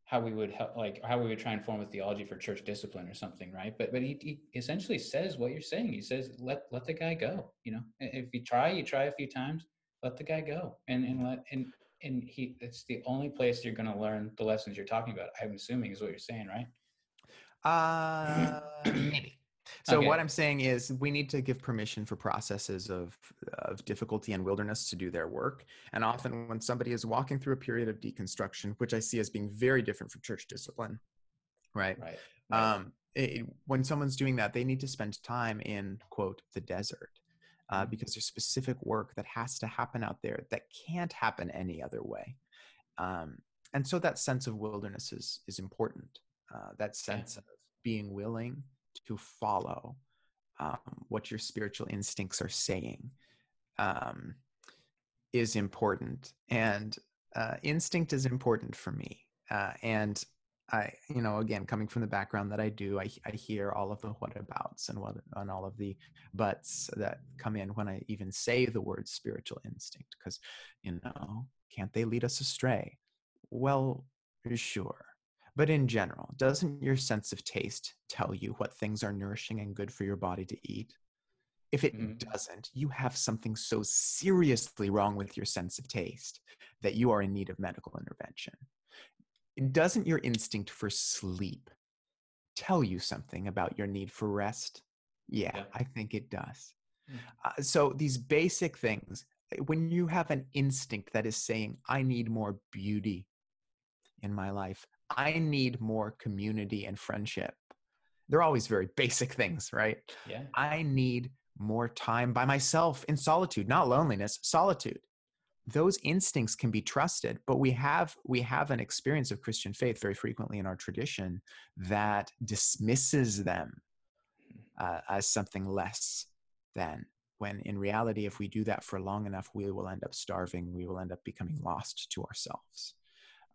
how we would help, like how we would try and form a theology for church discipline or something, right? But but he, he essentially says what you're saying. He says let let the guy go. You know, if you try, you try a few times. Let the guy go, and and let and and he. It's the only place you're going to learn the lessons you're talking about. I'm assuming is what you're saying, right? Uh, maybe. So okay. What I'm saying is, we need to give permission for processes of of difficulty and wilderness to do their work. And often, when somebody is walking through a period of deconstruction, which I see as being very different from church discipline, right? Right. right. Um, it, when someone's doing that, they need to spend time in quote the desert. uh, because there's specific work that has to happen out there that can't happen any other way. Um, and so that sense of wilderness is, is important. Uh, that sense of being willing to follow um, what your spiritual instincts are saying um, is important. And uh, instinct is important for me. Uh, and I, you know, again, coming from the background that I do, I, I hear all of the whatabouts and what and all of the buts that come in when I even say the word spiritual instinct, because, you know, can't they lead us astray? Well, sure. But in general, doesn't your sense of taste tell you what things are nourishing and good for your body to eat? If it mm-hmm. doesn't, you have something so seriously wrong with your sense of taste that you are in need of medical intervention. Doesn't your instinct for sleep tell you something about your need for rest? Yeah, yeah. I think it does. Mm-hmm. Uh, so these basic things, when you have an instinct that is saying, I need more beauty in my life, I need more community and friendship. They're always very basic things, right? Yeah. I need more time by myself in solitude, not loneliness, solitude. Those instincts can be trusted, but we have we have an experience of Christian faith very frequently in our tradition that dismisses them uh, as something less than, when in reality, if we do that for long enough, we will end up starving. We will end up becoming lost to ourselves.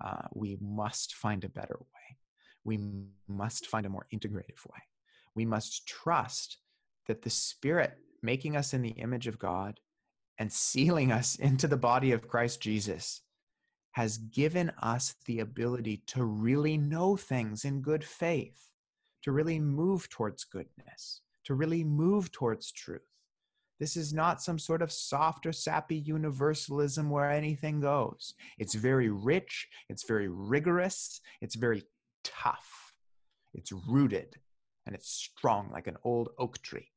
Uh, we must find a better way. We must find a more integrative way. We must trust that the Spirit making us in the image of God and sealing us into the body of Christ Jesus has given us the ability to really know things in good faith, to really move towards goodness, to really move towards truth. This is not some sort of soft or sappy universalism where anything goes. It's very rich, it's very rigorous, it's very tough, it's rooted, and it's strong like an old oak tree.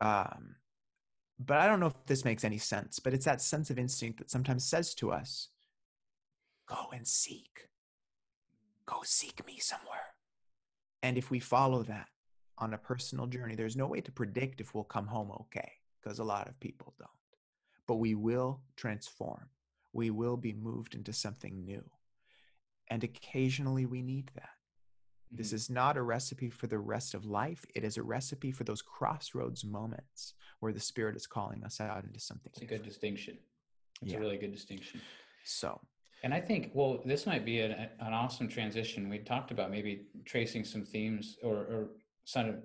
Um, but I don't know if this makes any sense, but it's that sense of instinct that sometimes says to us, go and seek, go seek me somewhere. And if we follow that on a personal journey, there's no way to predict if we'll come home okay, because a lot of people don't. But we will transform. We will be moved into something new. And occasionally we need that. Mm-hmm. This is not a recipe for the rest of life. It is a recipe for those crossroads moments where the Spirit is calling us out into something. It's a good distinction. It's yeah. a really good distinction. So, and I think, well, this might be an, an awesome transition. We talked about maybe tracing some themes or, or Son of,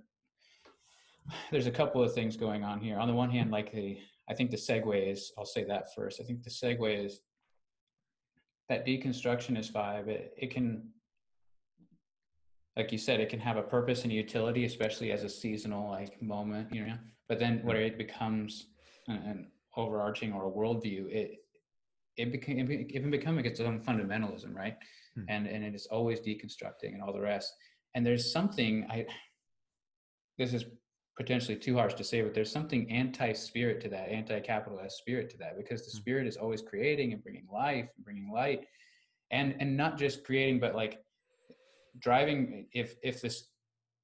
there's a couple of things going on here. On the one hand, like the, I think the segue is, I'll say that first. I think the segue is that deconstructionist vibe. It, it can, like you said, it can have a purpose and utility, especially as a seasonal like moment, you know, but then where it becomes an, an overarching or a worldview, it, it became, it, be, it can become its own fundamentalism, right? Hmm. And, and it is always deconstructing and all the rest. And there's something, I, this is potentially too harsh to say, but there's something anti-spirit to that, anti-capitalist spirit to that, because the Spirit is always creating and bringing life and bringing light, and and not just creating, but like driving. If if this,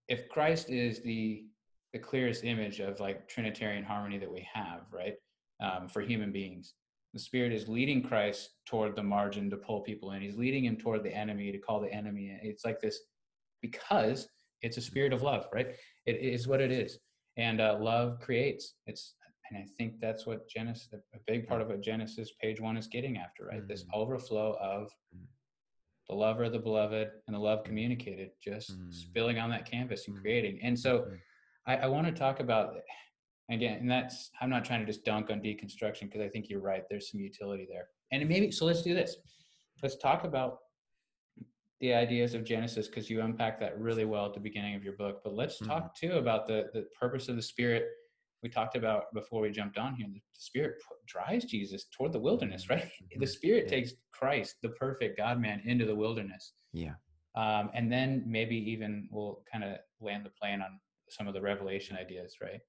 if Christ is the the clearest image of like Trinitarian harmony that we have, right, um, for human beings, the Spirit is leading Christ toward the margin to pull people in. He's leading him toward the enemy to call the enemy in. It's like this, because it's a spirit of love, right? It is what it is. And uh, love creates. It's, and I think that's what Genesis, a big part of what Genesis page one is getting after, right? Mm-hmm. This overflow of the lover, the beloved, and the love communicated, just mm-hmm. spilling on that canvas and mm-hmm. creating. And so I, I want to talk about, again, and that's, I'm not trying to just dunk on deconstruction, because I think you're right. There's some utility there. And maybe, so let's do this. Let's talk about the ideas of Genesis, because you unpack that really well at the beginning of your book. But let's mm-hmm. talk too about the, the purpose of the Spirit. We talked about before we jumped on here, the Spirit drives Jesus toward the wilderness, right? Mm-hmm. The Spirit yeah. takes Christ, the perfect God-man, into the wilderness. Yeah. Um, and then maybe even we'll kind of land the plane on some of the Revelation ideas, right?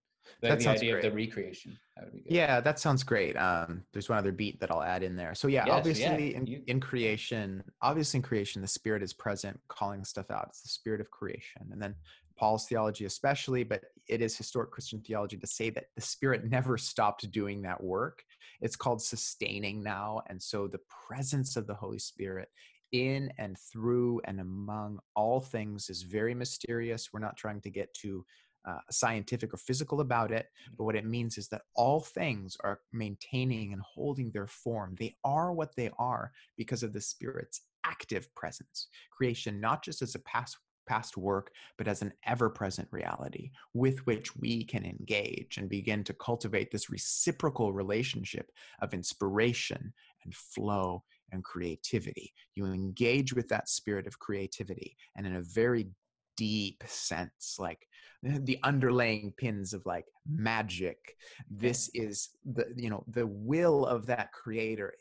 The, the idea great. of the recreation. That would be good. Yeah, that sounds great. Um, there's one other beat that I'll add in there. So yeah, yes, obviously yeah. In, you... in creation, obviously in creation, the Spirit is present, calling stuff out. It's the Spirit of creation. And then Paul's theology especially, but it is historic Christian theology to say that the Spirit never stopped doing that work. It's called sustaining now. And so the presence of the Holy Spirit in and through and among all things is very mysterious. We're not trying to get too uh, scientific or physical about it, but what it means is that all things are maintaining and holding their form. They are what they are because of the Spirit's active presence. Creation, not just as a past past work, but as an ever-present reality with which we can engage and begin to cultivate this reciprocal relationship of inspiration and flow and creativity. You engage with that spirit of creativity, and in a very deep sense, like the underlaying pins of like magic, this is the, you know, the will of that creator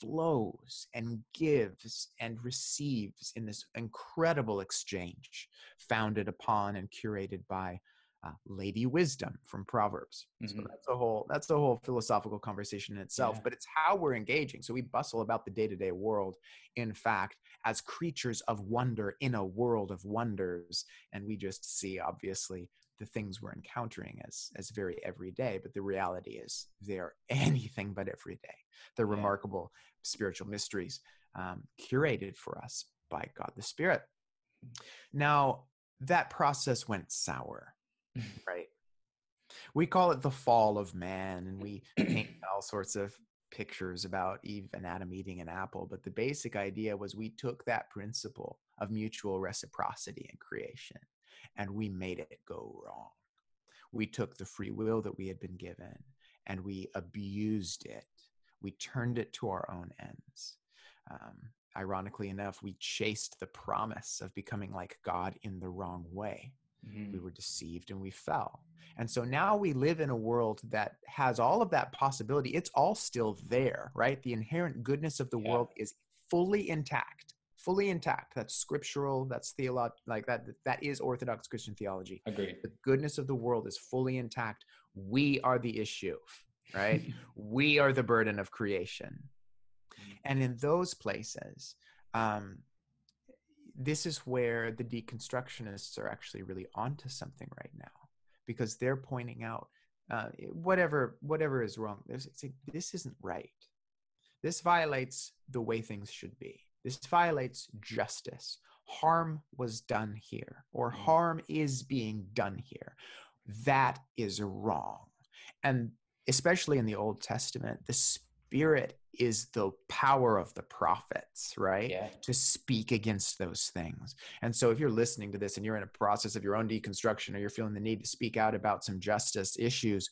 flows and gives and receives in this incredible exchange founded upon and curated by uh, Lady Wisdom from Proverbs. Mm-hmm. So that's a whole, that's a whole philosophical conversation in itself, yeah. But it's how we're engaging. So we bustle about the day-to-day world, in fact, as creatures of wonder in a world of wonders. And we just see, obviously, the things we're encountering as as very everyday, but the reality is they're anything but everyday. They're yeah. remarkable spiritual mysteries um, curated for us by God the Spirit. Now, that process went sour, right? We call it the fall of man, and we paint all sorts of pictures about Eve and Adam eating an apple, but the basic idea was we took that principle of mutual reciprocity in creation, and we made it go wrong. We took the free will that we had been given and we abused it. We turned it to our own ends. Um, ironically enough, we chased the promise of becoming like God in the wrong way. Mm-hmm. We were deceived and we fell. And so now we live in a world that has all of that possibility. It's all still there, right? The inherent goodness of the yeah. world is fully intact. Fully intact. That's scriptural. That's theolog- like that. That is Orthodox Christian theology. Agreed. The goodness of the world is fully intact. We are the issue, right? We are the burden of creation. And in those places, um, this is where the deconstructionists are actually really onto something right now, because they're pointing out uh, whatever whatever is wrong. Like, this isn't right. This violates the way things should be. This violates justice. Harm was done here, or harm is being done here. That is wrong. And especially in the Old Testament, the Spirit is the power of the prophets, right? Yeah. To speak against those things. And so if you're listening to this and you're in a process of your own deconstruction, or you're feeling the need to speak out about some justice issues,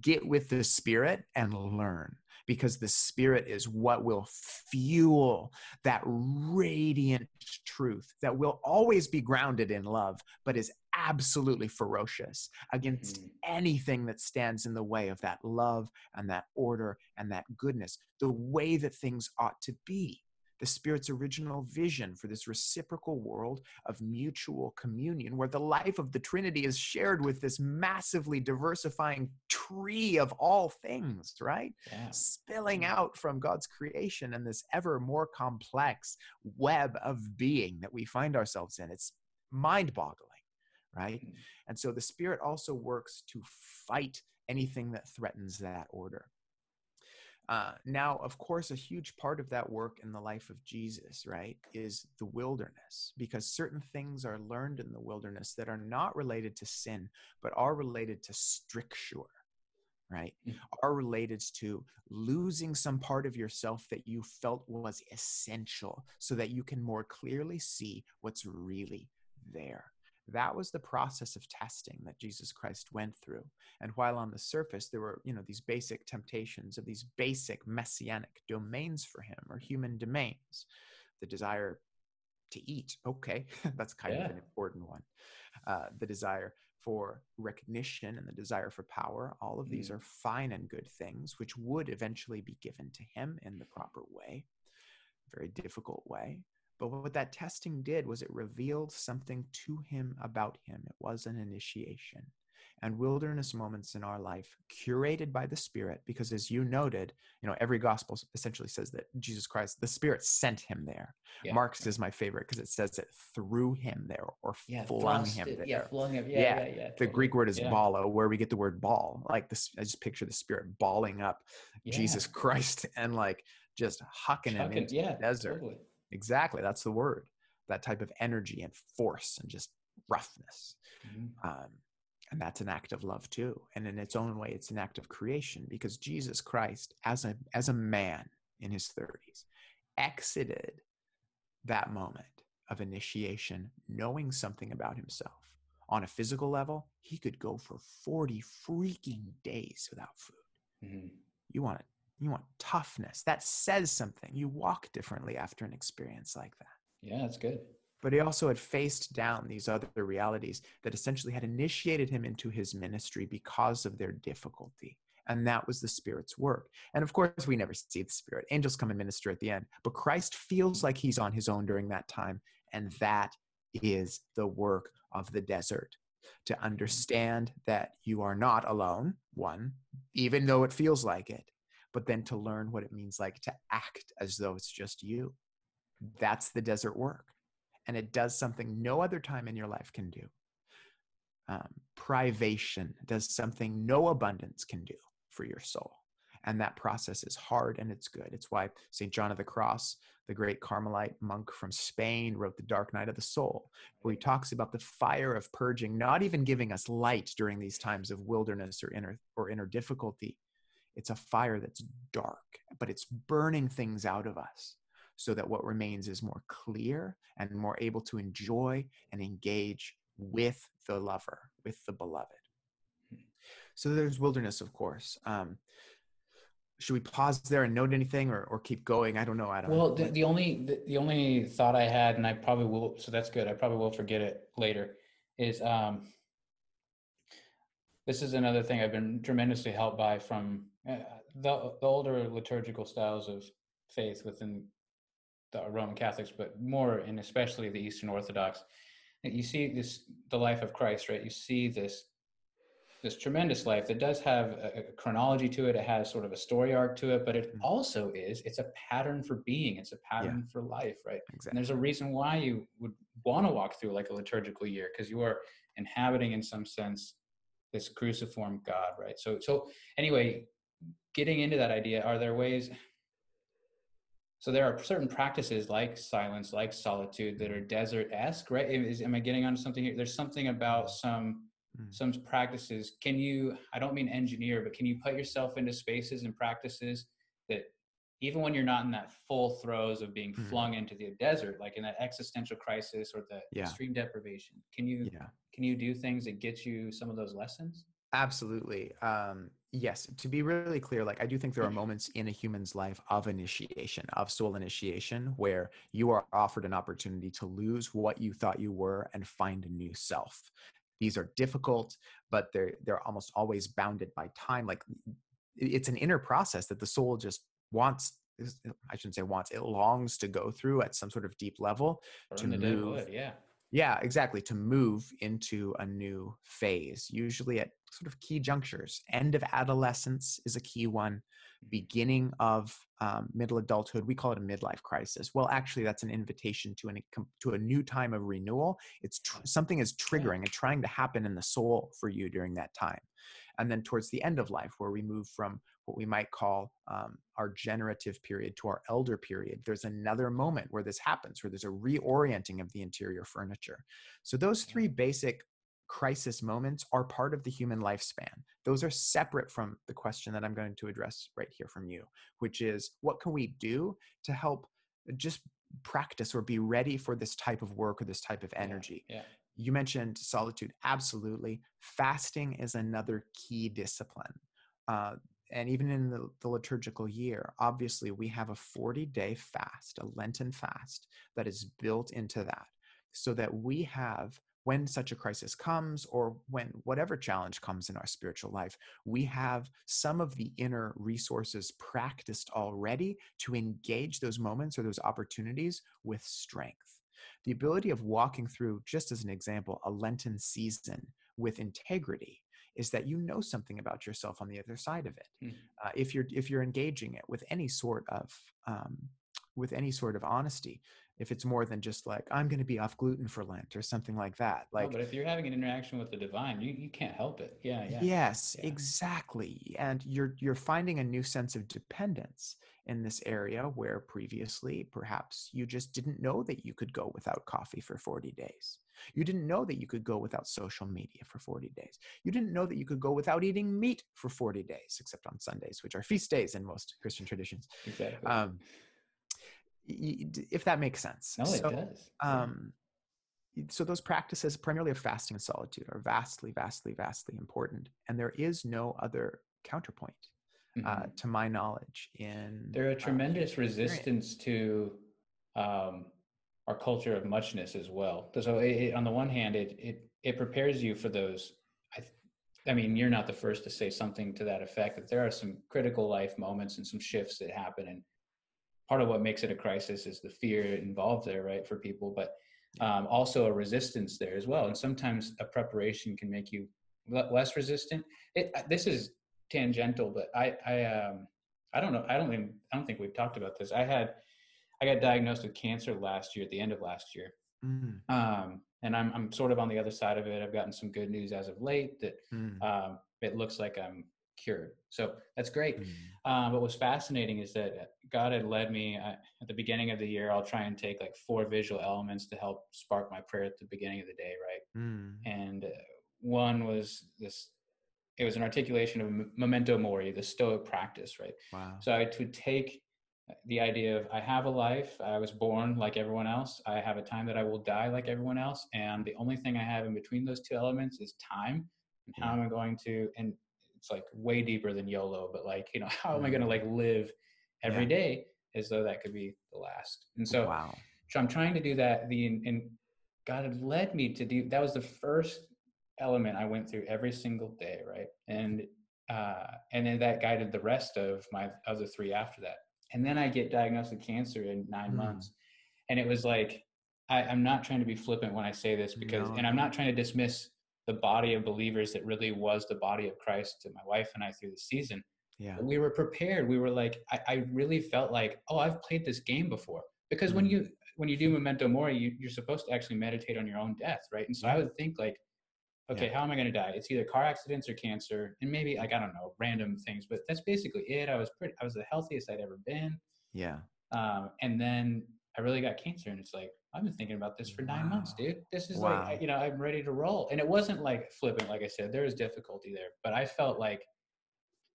get with the Spirit and learn. Because the Spirit is what will fuel that radiant truth that will always be grounded in love, but is absolutely ferocious against mm-hmm. anything that stands in the way of that love and that order and that goodness, the way that things ought to be. The Spirit's original vision for this reciprocal world of mutual communion, where the life of the Trinity is shared with this massively diversifying tree of all things, right? Yeah. Spilling out from God's creation and this ever more complex web of being that we find ourselves in. It's mind-boggling, right? Mm-hmm. And so the Spirit also works to fight anything that threatens that order. Uh, now, of course, a huge part of that work in the life of Jesus, right, is the wilderness, because certain things are learned in the wilderness that are not related to sin, but are related to stricture. Right, are related to losing some part of yourself that you felt was essential so that you can more clearly see what's really there. That was the process of testing that Jesus Christ went through. And while on the surface, there were, you know, these basic temptations of these basic messianic domains for him, or human domains, the desire to eat. Okay, that's kind yeah. of an important one. Uh, the desire for recognition and the desire for power, all of these mm. are fine and good things, which would eventually be given to him in the proper way, very difficult way. But what that testing did was it revealed something to him about him. It was an initiation. and wilderness moments in our life curated by the Spirit, because as you noted, you know, every gospel essentially says that Jesus Christ, the Spirit sent him there. Yeah. Mark's is my favorite because it says it threw him there or yeah, flung him it. there. Yeah, flung him. Yeah, yeah. yeah, yeah totally. The Greek word is yeah. ballo, where we get the word ball. Like this, I just picture the Spirit balling up yeah. Jesus Christ and like just hucking him into yeah, the desert. Totally. Exactly. That's the word. That type of energy and force and just roughness. Mm-hmm. Um, and that's an act of love too. And in its own way, it's an act of creation, because Jesus Christ, as a, as a man in his thirties, exited that moment of initiation, knowing something about himself. On a physical level, he could go for forty freaking days without food. Mm-hmm. You want it. You want toughness. That says something. You walk differently after an experience like that. Yeah, that's good. But he also had faced down these other realities that essentially had initiated him into his ministry because of their difficulty. And that was the Spirit's work. And of course, we never see the Spirit. Angels come and minister at the end. But Christ feels like he's on his own during that time. And that is the work of the desert. To understand that you are not alone, one, even though it feels like it, but then to learn what it means like to act as though it's just you. That's the desert work. And it does something no other time in your life can do. Um, privation does something no abundance can do for your soul. And that process is hard and it's good. It's why Saint John of the Cross, the great Carmelite monk from Spain, wrote The Dark Night of the Soul, where he talks about the fire of purging, not even giving us light during these times of wilderness or inner, or inner difficulty. It's a fire that's dark, but it's burning things out of us, so that what remains is more clear and more able to enjoy and engage with the lover, with the beloved. So there's wilderness, of course. Um, should we pause there and note anything, or, or keep going? I don't know, Adam. Well, the, the only the, the only thought I had, and I probably will, so that's good. I probably will forget it later, is um, this is another thing I've been tremendously helped by from uh, the, the older liturgical styles of faith within the Roman Catholics, but more and especially the Eastern Orthodox. You see this, the life of Christ, right? You see this this tremendous life that does have a, a chronology to it. It has sort of a story arc to it, but it also is, it's a pattern for being. It's a pattern yeah. for life, right? Exactly. And there's a reason why you would want to walk through like a liturgical year, because you are inhabiting in some sense this cruciform God, right? So, so anyway, getting into that idea, are there ways... So there are certain practices like silence, like solitude, that are desert-esque, right? Is, am I getting onto something here? There's something about some mm. some practices. Can you, I don't mean engineer, but can you put yourself into spaces and practices that even when you're not in that full throes of being mm. flung into the desert, like in that existential crisis or the yeah. extreme deprivation, can you yeah. can you do things that get you some of those lessons? Absolutely. Um, yes. To be really clear, like I do think there are moments in a human's life of initiation, of soul initiation, where you are offered an opportunity to lose what you thought you were and find a new self. These are difficult, but they're, they're almost always bounded by time. Like it's an inner process that the soul just wants, I shouldn't say wants, it longs to go through at some sort of deep level. Or to move. Yeah. Yeah, exactly. To move into a new phase, usually at sort of key junctures. End of adolescence is a key one. Beginning of um, middle adulthood, we call it a midlife crisis. Well, actually, that's an invitation to an to a new time of renewal. It's tr- something is triggering and trying to happen in the soul for you during that time. And then towards the end of life, where we move from what we might call um, our generative period to our elder period, there's another moment where this happens, where there's a reorienting of the interior furniture. So those three basic crisis moments are part of the human lifespan. Those are separate from the question that I'm going to address right here from you, which is what can we do to help just practice or be ready for this type of work or this type of energy? Yeah, yeah. You mentioned solitude. Absolutely. Fasting is another key discipline. Uh, and even in the, the liturgical year, obviously we have a forty-day fast, a Lenten fast that is built into that, so that we have, when such a crisis comes or when whatever challenge comes in our spiritual life, we have some of the inner resources practiced already to engage those moments or those opportunities with strength. The ability of walking through, just as an example, a Lenten season with integrity is that you know something about yourself on the other side of it. Mm. Uh, if you're if you're engaging it with any sort of um, with any sort of honesty, if it's more than just like, I'm going to be off gluten for Lent or something like that. Like, no, but if you're having an interaction with the divine, you, you can't help it. Yeah. yeah. Yes, yeah. exactly. And you're you're finding a new sense of dependence in this area where previously, perhaps you just didn't know that you could go without coffee for forty days. You didn't know that you could go without social media for forty days. You didn't know that you could go without eating meat for forty days, except on Sundays, which are feast days in most Christian traditions. Exactly. Um, if that makes sense. No, it so, does. Um, so those practices, primarily of fasting and solitude, are vastly, vastly, vastly important. And there is no other counterpoint, mm-hmm. uh, to my knowledge. In There are tremendous um, resistance to um, our culture of muchness as well. So it, it, on the one hand, it, it, it prepares you for those. I, th- I mean, you're not the first to say something to that effect, that there are some critical life moments and some shifts that happen, and part of what makes it a crisis is the fear involved there, right, for people, but um, also a resistance there as well. And sometimes a preparation can make you l- less resistant. It, this is tangential, but I, I, um, I don't know. I don't even, I don't think we've talked about this. I had, I got diagnosed with cancer last year, at the end of last year. Mm. Um, and I'm, I'm sort of on the other side of it. I've gotten some good news as of late that mm. um, it looks like I'm cured. So that's great. Mm-hmm. Um, but what's fascinating is that God had led me I, at the beginning of the year. I'll try and take like four visual elements to help spark my prayer at the beginning of the day. Right. Mm. And uh, one was this, it was an articulation of m- memento mori, the Stoic practice. Right. Wow. So I would take the idea of, I have a life. I was born like everyone else. I have a time that I will die like everyone else. And the only thing I have in between those two elements is time. And mm-hmm. how am I going to, and it's like way deeper than YOLO, but like, you know, how am I going to like live every yeah. day as though that could be the last? And so, wow. so I'm trying to do that. The and God had led me to do, that was the first element I went through every single day. Right. And, uh, and then that guided the rest of my other three after that. And then I get diagnosed with cancer in nine mm. months. And it was like, I, I'm not trying to be flippant when I say this because, no. and I'm not trying to dismiss the body of believers that really was the body of Christ to my wife and I through the season. Yeah. But we were prepared. We were like, I, I really felt like, oh, I've played this game before. Because mm. when you when you do memento mori, you, you're supposed to actually meditate on your own death, right? And so yeah. I would think like, okay, yeah. how am I going to die? It's either car accidents or cancer, and maybe like I don't know, random things. But that's basically it. I was pretty. I was the healthiest I'd ever been. Yeah. Um, and then I really got cancer, and it's like, I've been thinking about this for nine wow. months, dude. This is wow. like, you know, I'm ready to roll. And it wasn't like flippant, like I said, there was difficulty there, but I felt like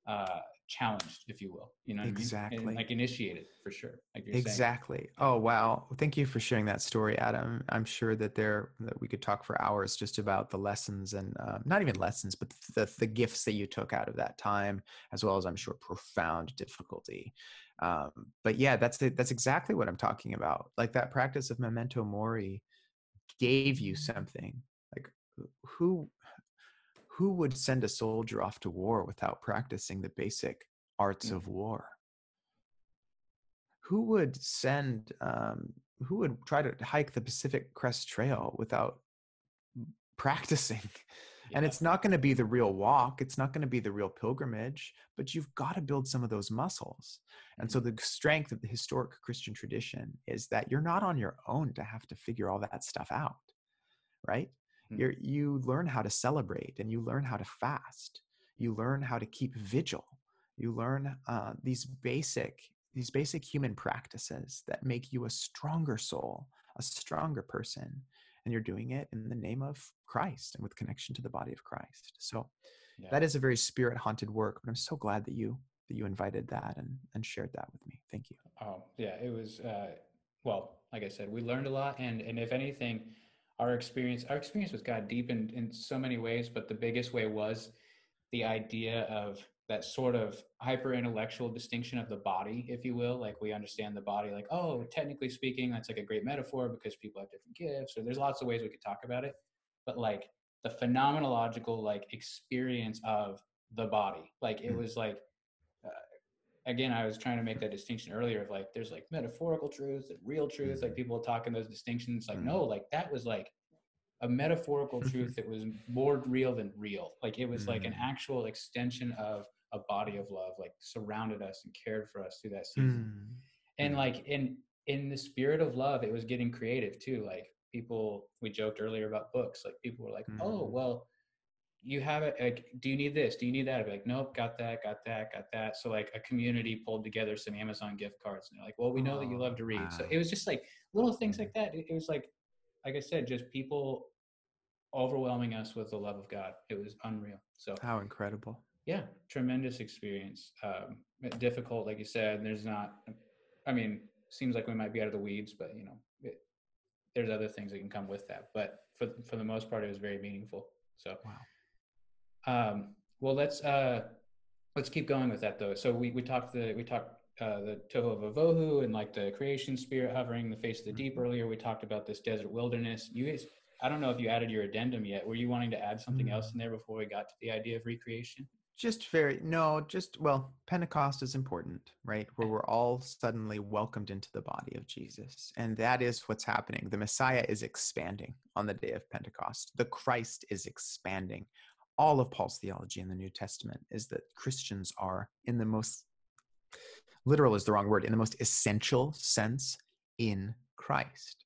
uh, challenged, if you will, you know what exactly. I mean? And like initiated for sure. Like you're exactly. saying. Oh, wow. Thank you for sharing that story, Adam. I'm sure that there, that we could talk for hours just about the lessons and uh, not even lessons, but the, the gifts that you took out of that time, as well as I'm sure profound difficulty. Um, but yeah, that's the, that's exactly what I'm talking about. Like that practice of memento mori gave you something. Like who, who would send a soldier off to war without practicing the basic arts mm-hmm. of war? Who would send, um, who would try to hike the Pacific Crest Trail without practicing? Yeah. And it's not going to be the real walk. It's not going to be the real pilgrimage, but you've got to build some of those muscles. And so the strength of the historic Christian tradition is that you're not on your own to have to figure all that stuff out, right? Mm-hmm. You're, you learn how to celebrate and you learn how to fast. You learn how to keep vigil. You learn uh, these basic, these basic human practices that make you a stronger soul, a stronger person. And you're doing it in the name of Christ and with connection to the body of Christ. So yeah. that is a very spirit-haunted work, but I'm so glad that you that you invited that and, and shared that with me. Thank you. Oh, yeah, it was, uh, well, like I said, we learned a lot. And and if anything, our experience, our experience with God deepened in so many ways, but the biggest way was the idea of that sort of hyper-intellectual distinction of the body, if you will. Like we understand the body, like, oh, technically speaking, that's like a great metaphor because people have different gifts, or there's lots of ways we could talk about it. But like the phenomenological like experience of the body, like it was like, uh, again, I was trying to make that distinction earlier of like, there's like metaphorical truths and real truths, like people talking those distinctions, like, no, like that was like, a metaphorical truth that was more real than real. Like it was mm-hmm. like an actual extension of a body of love, like surrounded us and cared for us through that season. Mm-hmm. And like in, in the spirit of love, it was getting creative too. Like people, we joked earlier about books, like people were like, mm-hmm. oh, well, you have it. Like, do you need this? Do you need that? I'd be like, nope, got that, got that, got that. So like a community pulled together some Amazon gift cards and they're like, well, we know oh, that you love to read. Wow. So it was just like little things like that. It, it was like, like I said, just people overwhelming us with the love of God. It was unreal. So how incredible. Yeah. Tremendous experience. Um, difficult, like you said, there's not, I mean, seems like we might be out of the weeds, but you know, it, there's other things that can come with that. But for, for the most part, it was very meaningful. So, wow. Um, well, let's, uh, let's keep going with that though. So we, we talked the, we talked, uh, the Tohu Vavohu and like the creation spirit hovering the face of the mm-hmm. deep earlier. We talked about this desert wilderness. You guys, I don't know if you added your addendum yet. Were you wanting to add something mm-hmm. else in there before we got to the idea of recreation? Just very, no, just, well, Pentecost is important, right? Where we're all suddenly welcomed into the body of Jesus. And that is what's happening. The Messiah is expanding on the day of Pentecost. The Christ is expanding. All of Paul's theology in the New Testament is that Christians are, in the most, literal is the wrong word, in the most essential sense, in Christ.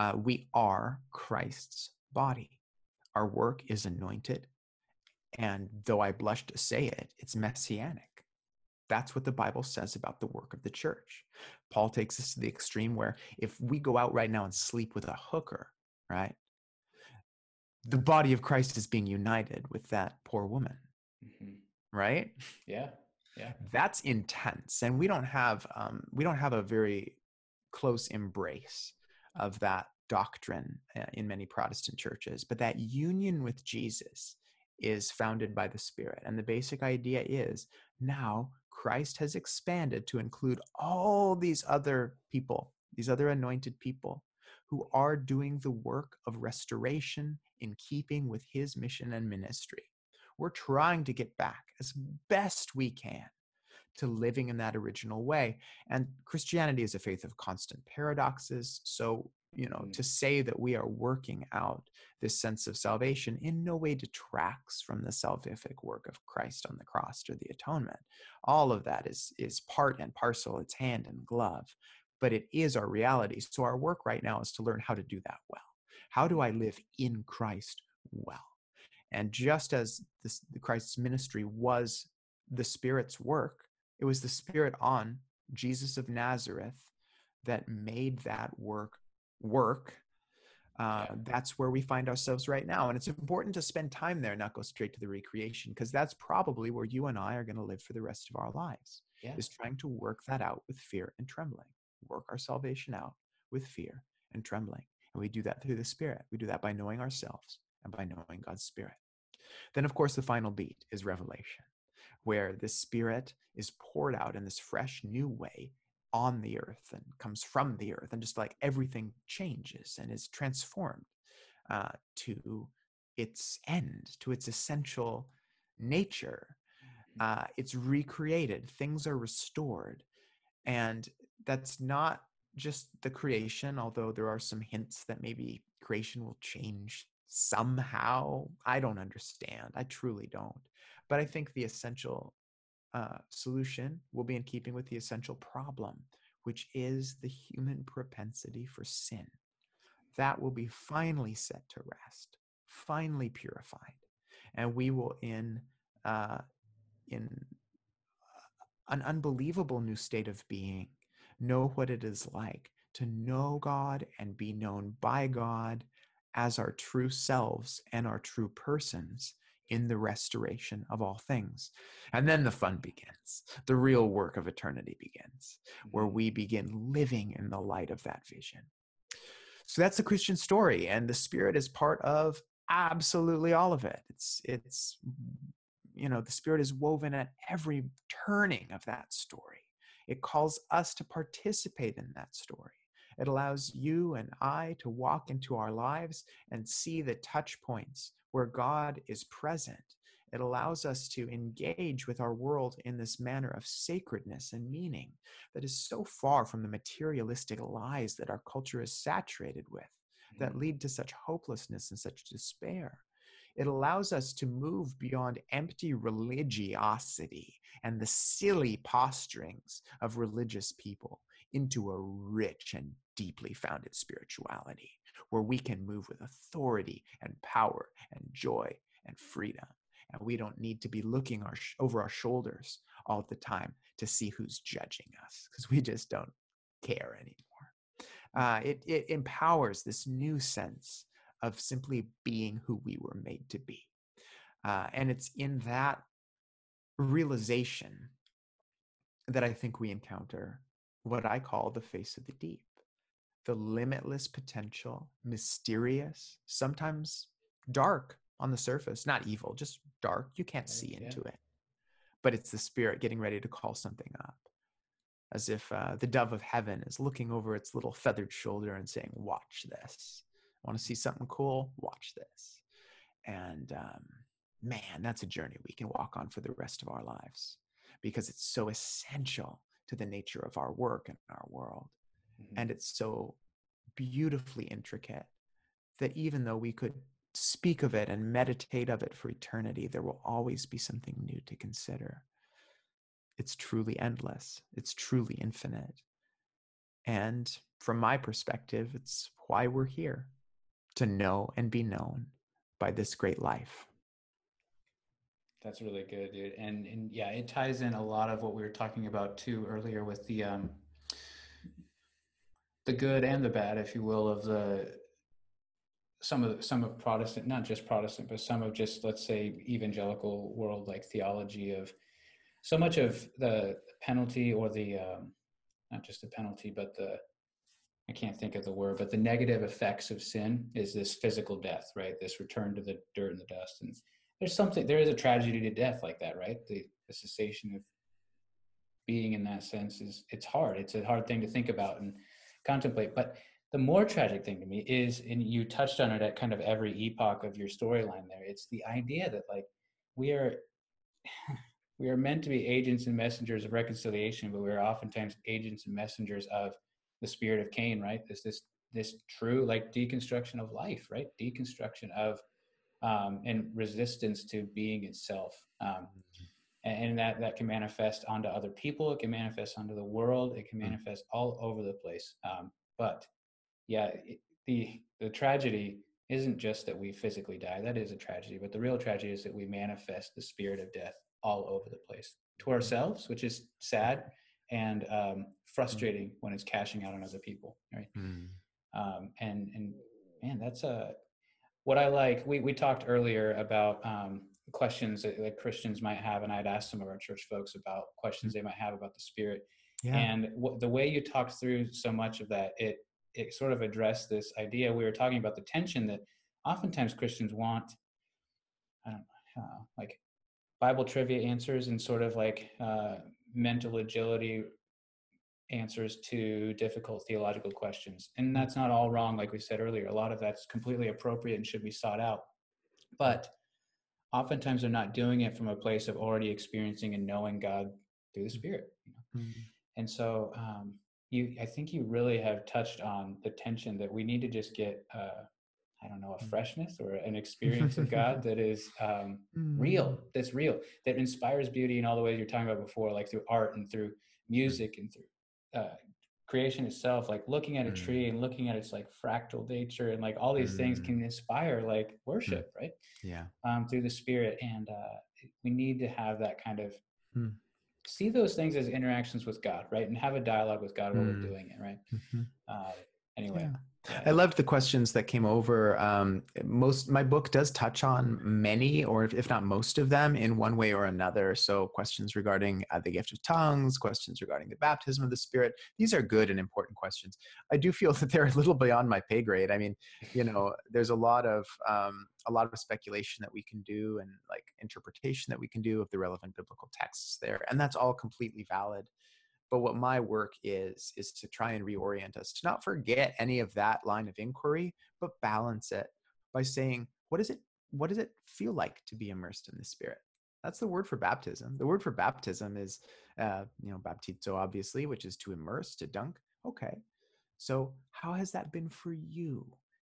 Uh, we are Christ's body. Our work is anointed. And though I blush to say it, it's messianic. That's what the Bible says about the work of the church. Paul takes us to the extreme where if we go out right now and sleep with a hooker, right? The body of Christ is being united with that poor woman, mm-hmm. right? Yeah, yeah. That's intense. And we don't have, um, we don't have a very close embrace of that doctrine uh, in many Protestant churches, but that union with Jesus is founded by the Spirit. And the basic idea is now Christ has expanded to include all these other people, these other anointed people who are doing the work of restoration in keeping with his mission and ministry. We're trying to get back as best we can to living in that original way. And Christianity is a faith of constant paradoxes. So you know, to say that we are working out this sense of salvation in no way detracts from the salvific work of Christ on the cross or the atonement. All of that is, is part and parcel, it's hand and glove, but it is our reality. So our work right now is to learn how to do that well. How do I live in Christ well? And just as this, Christ's ministry was the Spirit's work, it was the Spirit on Jesus of Nazareth that made that work work. Uh, yeah. That's where we find ourselves right now. And it's important to spend time there, not go straight to the recreation, because that's probably where you and I are going to live for the rest of our lives, yeah. is trying to work that out with fear and trembling. Work our salvation out with fear and trembling. And we do that through the Spirit. We do that by knowing ourselves and by knowing God's Spirit. Then, of course, the final beat is Revelation, where the Spirit is poured out in this fresh new way on the earth and comes from the earth, and just like everything changes and is transformed uh, to its end, to its essential nature. Uh, it's recreated. Things are restored. And that's not just the creation, although there are some hints that maybe creation will change somehow. I don't understand. I truly don't. But I think the essential Uh, solution will be in keeping with the essential problem, which is the human propensity for sin. That will be finally set to rest, finally purified, and we will in uh, in an unbelievable new state of being know what it is like to know God and be known by God as our true selves and our true persons in the restoration of all things. And then the fun begins. The real work of eternity begins, where we begin living in the light of that vision. So that's the Christian story, and the Spirit is part of absolutely all of it. It's, it's, you know, the Spirit is woven at every turning of that story. It calls us to participate in that story. It allows you and I to walk into our lives and see the touch points where God is present. It allows us to engage with our world in this manner of sacredness and meaning that is so far from the materialistic lies that our culture is saturated with. that lead to such hopelessness and such despair. It allows us to move beyond empty religiosity and the silly posturings of religious people into a rich and deeply founded spirituality where we can move with authority and power and joy and freedom. And we don't need to be looking our sh- over our shoulders all the time to see who's judging us, because we just don't care anymore. Uh, it, it empowers this new sense of simply being who we were made to be. Uh, and it's in that realization that I think we encounter what I call the face of the deep, the limitless potential, mysterious, sometimes dark on the surface, not evil, just dark. You can't see into it, but it's the spirit getting ready to call something up, as if uh, the dove of heaven is looking over its little feathered shoulder and saying, watch this. Want to see something cool? Watch this. And um, man, that's a journey we can walk on for the rest of our lives, because it's so essential to the nature of our work and our world. Mm-hmm. And it's so beautifully intricate that even though we could speak of it and meditate of it for eternity, there will always be something new to consider. It's truly endless. It's truly infinite. And from my perspective, it's why we're here. To know and be known by this great life. That's really good, dude. And and yeah, it ties in a lot of what we were talking about too earlier with the um, the good and the bad, if you will, of the some of some of Protestant, not just Protestant, but some of just, let's say, evangelical world, like theology of so much of the penalty or the um, not just the penalty, but the I can't think of the word, but the negative effects of sin is this physical death, right? This return to the dirt and the dust. And there's something, there is a tragedy to death like that, right? The, the cessation of being in that sense is, it's hard. It's a hard thing to think about and contemplate. But the more tragic thing to me is, and you touched on it at kind of every epoch of your storyline there, it's the idea that like we are, we are meant to be agents and messengers of reconciliation, but we are oftentimes agents and messengers of the spirit of Cain, right? This, this, this true like deconstruction of life, right? Deconstruction of, um, and resistance to being itself. Um, and, and that, that can manifest onto other people. It can manifest onto the world. It can manifest all over the place. Um, but yeah, it, the, the tragedy isn't just that we physically die. That is a tragedy, but the real tragedy is that we manifest the spirit of death all over the place to ourselves, which is sad. And um, frustrating mm. when it's cashing out on other people, right? Mm. Um, and and man, that's a what I like. We we talked earlier about um, questions that, that Christians might have, and I'd asked some of our church folks about questions mm. they might have about the Spirit. Yeah. And w- the way you talked through so much of that, it it sort of addressed this idea we were talking about, the tension that oftentimes Christians want. I don't know, uh, like Bible trivia answers and sort of like. Uh, mental agility answers to difficult theological questions. And that's not all wrong. Like we said earlier, a lot of that's completely appropriate and should be sought out, but oftentimes they're not doing it from a place of already experiencing and knowing God through the Spirit. You know? Mm-hmm. And so um, you, I think you really have touched on the tension that we need to just get, uh, I don't know, a freshness or an experience of God that is um, real, that's real, that inspires beauty in all the ways you're talking about before, like through art and through music and through uh, creation itself, like looking at a tree and looking at its like fractal nature and like all these things can inspire like worship, right? Yeah. Um, through the Spirit. And uh, we need to have that kind of, mm. see those things as interactions with God, right? And have a dialogue with God while mm. we're doing it, right? Mm-hmm. Uh, anyway. Yeah. I loved the questions that came over. Um, most my book does touch on many, or if not most of them, in one way or another. So questions regarding uh, the gift of tongues, questions regarding the baptism of the Spirit. These are good and important questions. I do feel that they're a little beyond my pay grade. I mean, you know, there's a lot of um, a lot of speculation that we can do, and like interpretation that we can do of the relevant biblical texts there, and that's all completely valid. But what my work is, is to try and reorient us, to not forget any of that line of inquiry, but balance it by saying, what is it, what does it feel like to be immersed in the Spirit? That's the word for baptism. The word for baptism is, uh, you know, baptizo, obviously, which is to immerse, to dunk. Okay. So how has that been for you?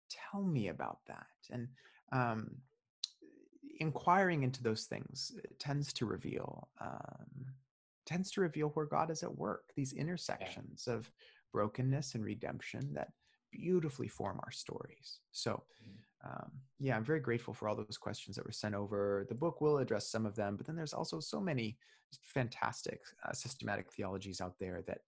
tell me about that? And um, inquiring into those things tends to reveal um, tends to reveal where God is at work, these intersections of brokenness and redemption that beautifully form our stories. So um, yeah, I'm very grateful for all those questions that were sent over. The book will address some of them, but then there's also so many fantastic uh, systematic theologies out there that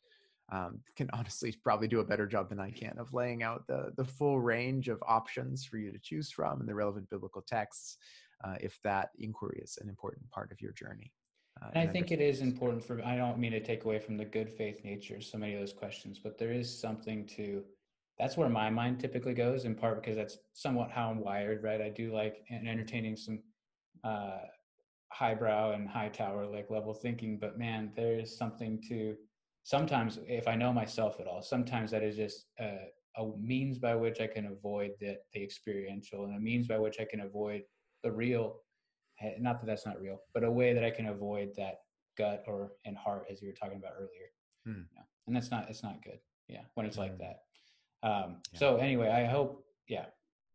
um, can honestly probably do a better job than I can of laying out the, the full range of options for you to choose from and the relevant biblical texts, uh, if that inquiry is an important part of your journey. Uh, and I think it is important for, I don't mean to take away from the good faith nature, so many of those questions, but there is something to, that's where my mind typically goes, in part because that's somewhat how I'm wired, right? I do like and entertaining some uh, highbrow and high tower like level thinking, but man, there is something to, sometimes if I know myself at all, sometimes that is just a, a means by which I can avoid the, the experiential and a means by which I can avoid the real. Not that that's not real, but a way that I can avoid that gut or and heart, as you were talking about earlier. Hmm. Yeah. And that's not, it's not good. Yeah. When it's like that. Um, yeah. So anyway, I hope, yeah,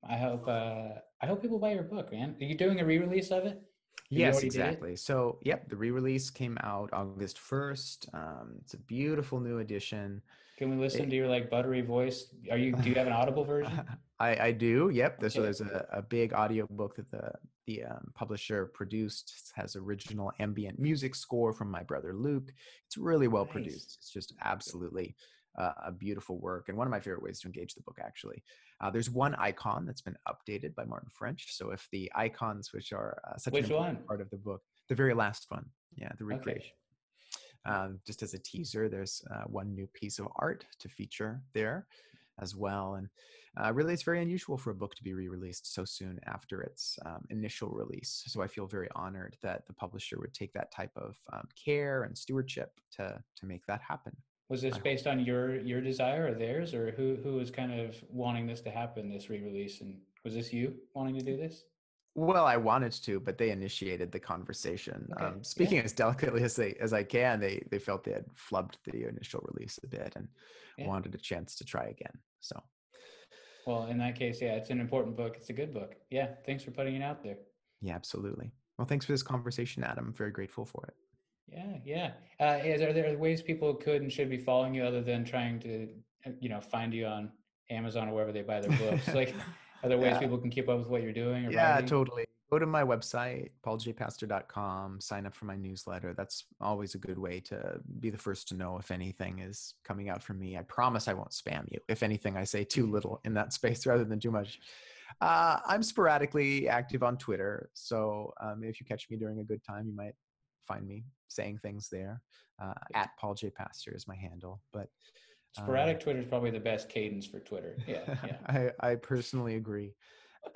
I hope, uh, I hope people buy your book, man. Are you doing a re-release of it? Did yes, exactly. So yep. The re-release came out August first. Um, it's a beautiful new edition. Can we listen it, to your like buttery voice? Are you, do you have an audible version? I, I do. Yep. Okay. So there's a, a big audio book that the, the um, publisher produced. It has original ambient music score from my brother Luke. It's really well nice. produced. It's just absolutely uh, a beautiful work, and one of my favorite ways to engage the book, actually. Uh, there's one icon that's been updated by Martin French. So if the icons, which are uh, such which an important one? part of the book, the very last one, yeah, the recreation. Okay. Um, just as a teaser, there's uh, one new piece of art to feature there as well. And uh, really, it's very unusual for a book to be re-released so soon after its um, initial release. So I feel very honored that the publisher would take that type of um, care and stewardship to to make that happen. Was this I based hope. on your your desire or theirs, or who who was kind of wanting this to happen, this re-release? And was this you wanting to do this? Well, I wanted to, but they initiated the conversation. Okay. Um, speaking yeah. as delicately as they as I can, they they felt they had flubbed the initial release a bit and yeah. wanted a chance to try again. So, well, in that case, yeah, it's an important book. It's a good book. Yeah, thanks for putting it out there. Yeah, absolutely. Well, thanks for this conversation, Adam. I'm very grateful for it. Yeah, yeah. Uh, is, are there ways people could and should be following you other than trying to, you know, find you on Amazon or wherever they buy their books? Like. Are there ways yeah. people can keep up with what you're doing? Or yeah, writing? Totally. Go to my website, paul j pastor dot com, sign up for my newsletter. That's always a good way to be the first to know if anything is coming out from me. I promise I won't spam you. If anything, I say too little in that space rather than too much. Uh, I'm sporadically active on Twitter. So um, if you catch me during a good time, you might find me saying things there. Uh, at pauljpastor is my handle. But sporadic Twitter is probably the best cadence for Twitter. Yeah, yeah. I, I personally agree.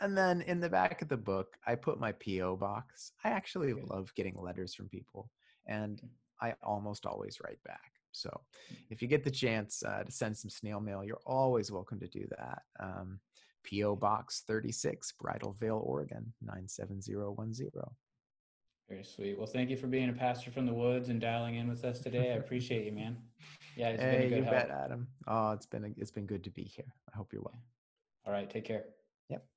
And then in the back of the book, I put my P O box. I actually Good. love getting letters from people, and I almost always write back. So if you get the chance uh, to send some snail mail, you're always welcome to do that. Um, P O Box thirty-six, Bridal Veil, Oregon, nine seven zero one zero. Very sweet. Well, thank you for being a pastor from the woods and dialing in with us today. I appreciate you, man. Yeah, it's hey, been a good you help. bet, Adam. Oh, it's been a, it's been good to be here. I hope you're well. All right, take care. Yep.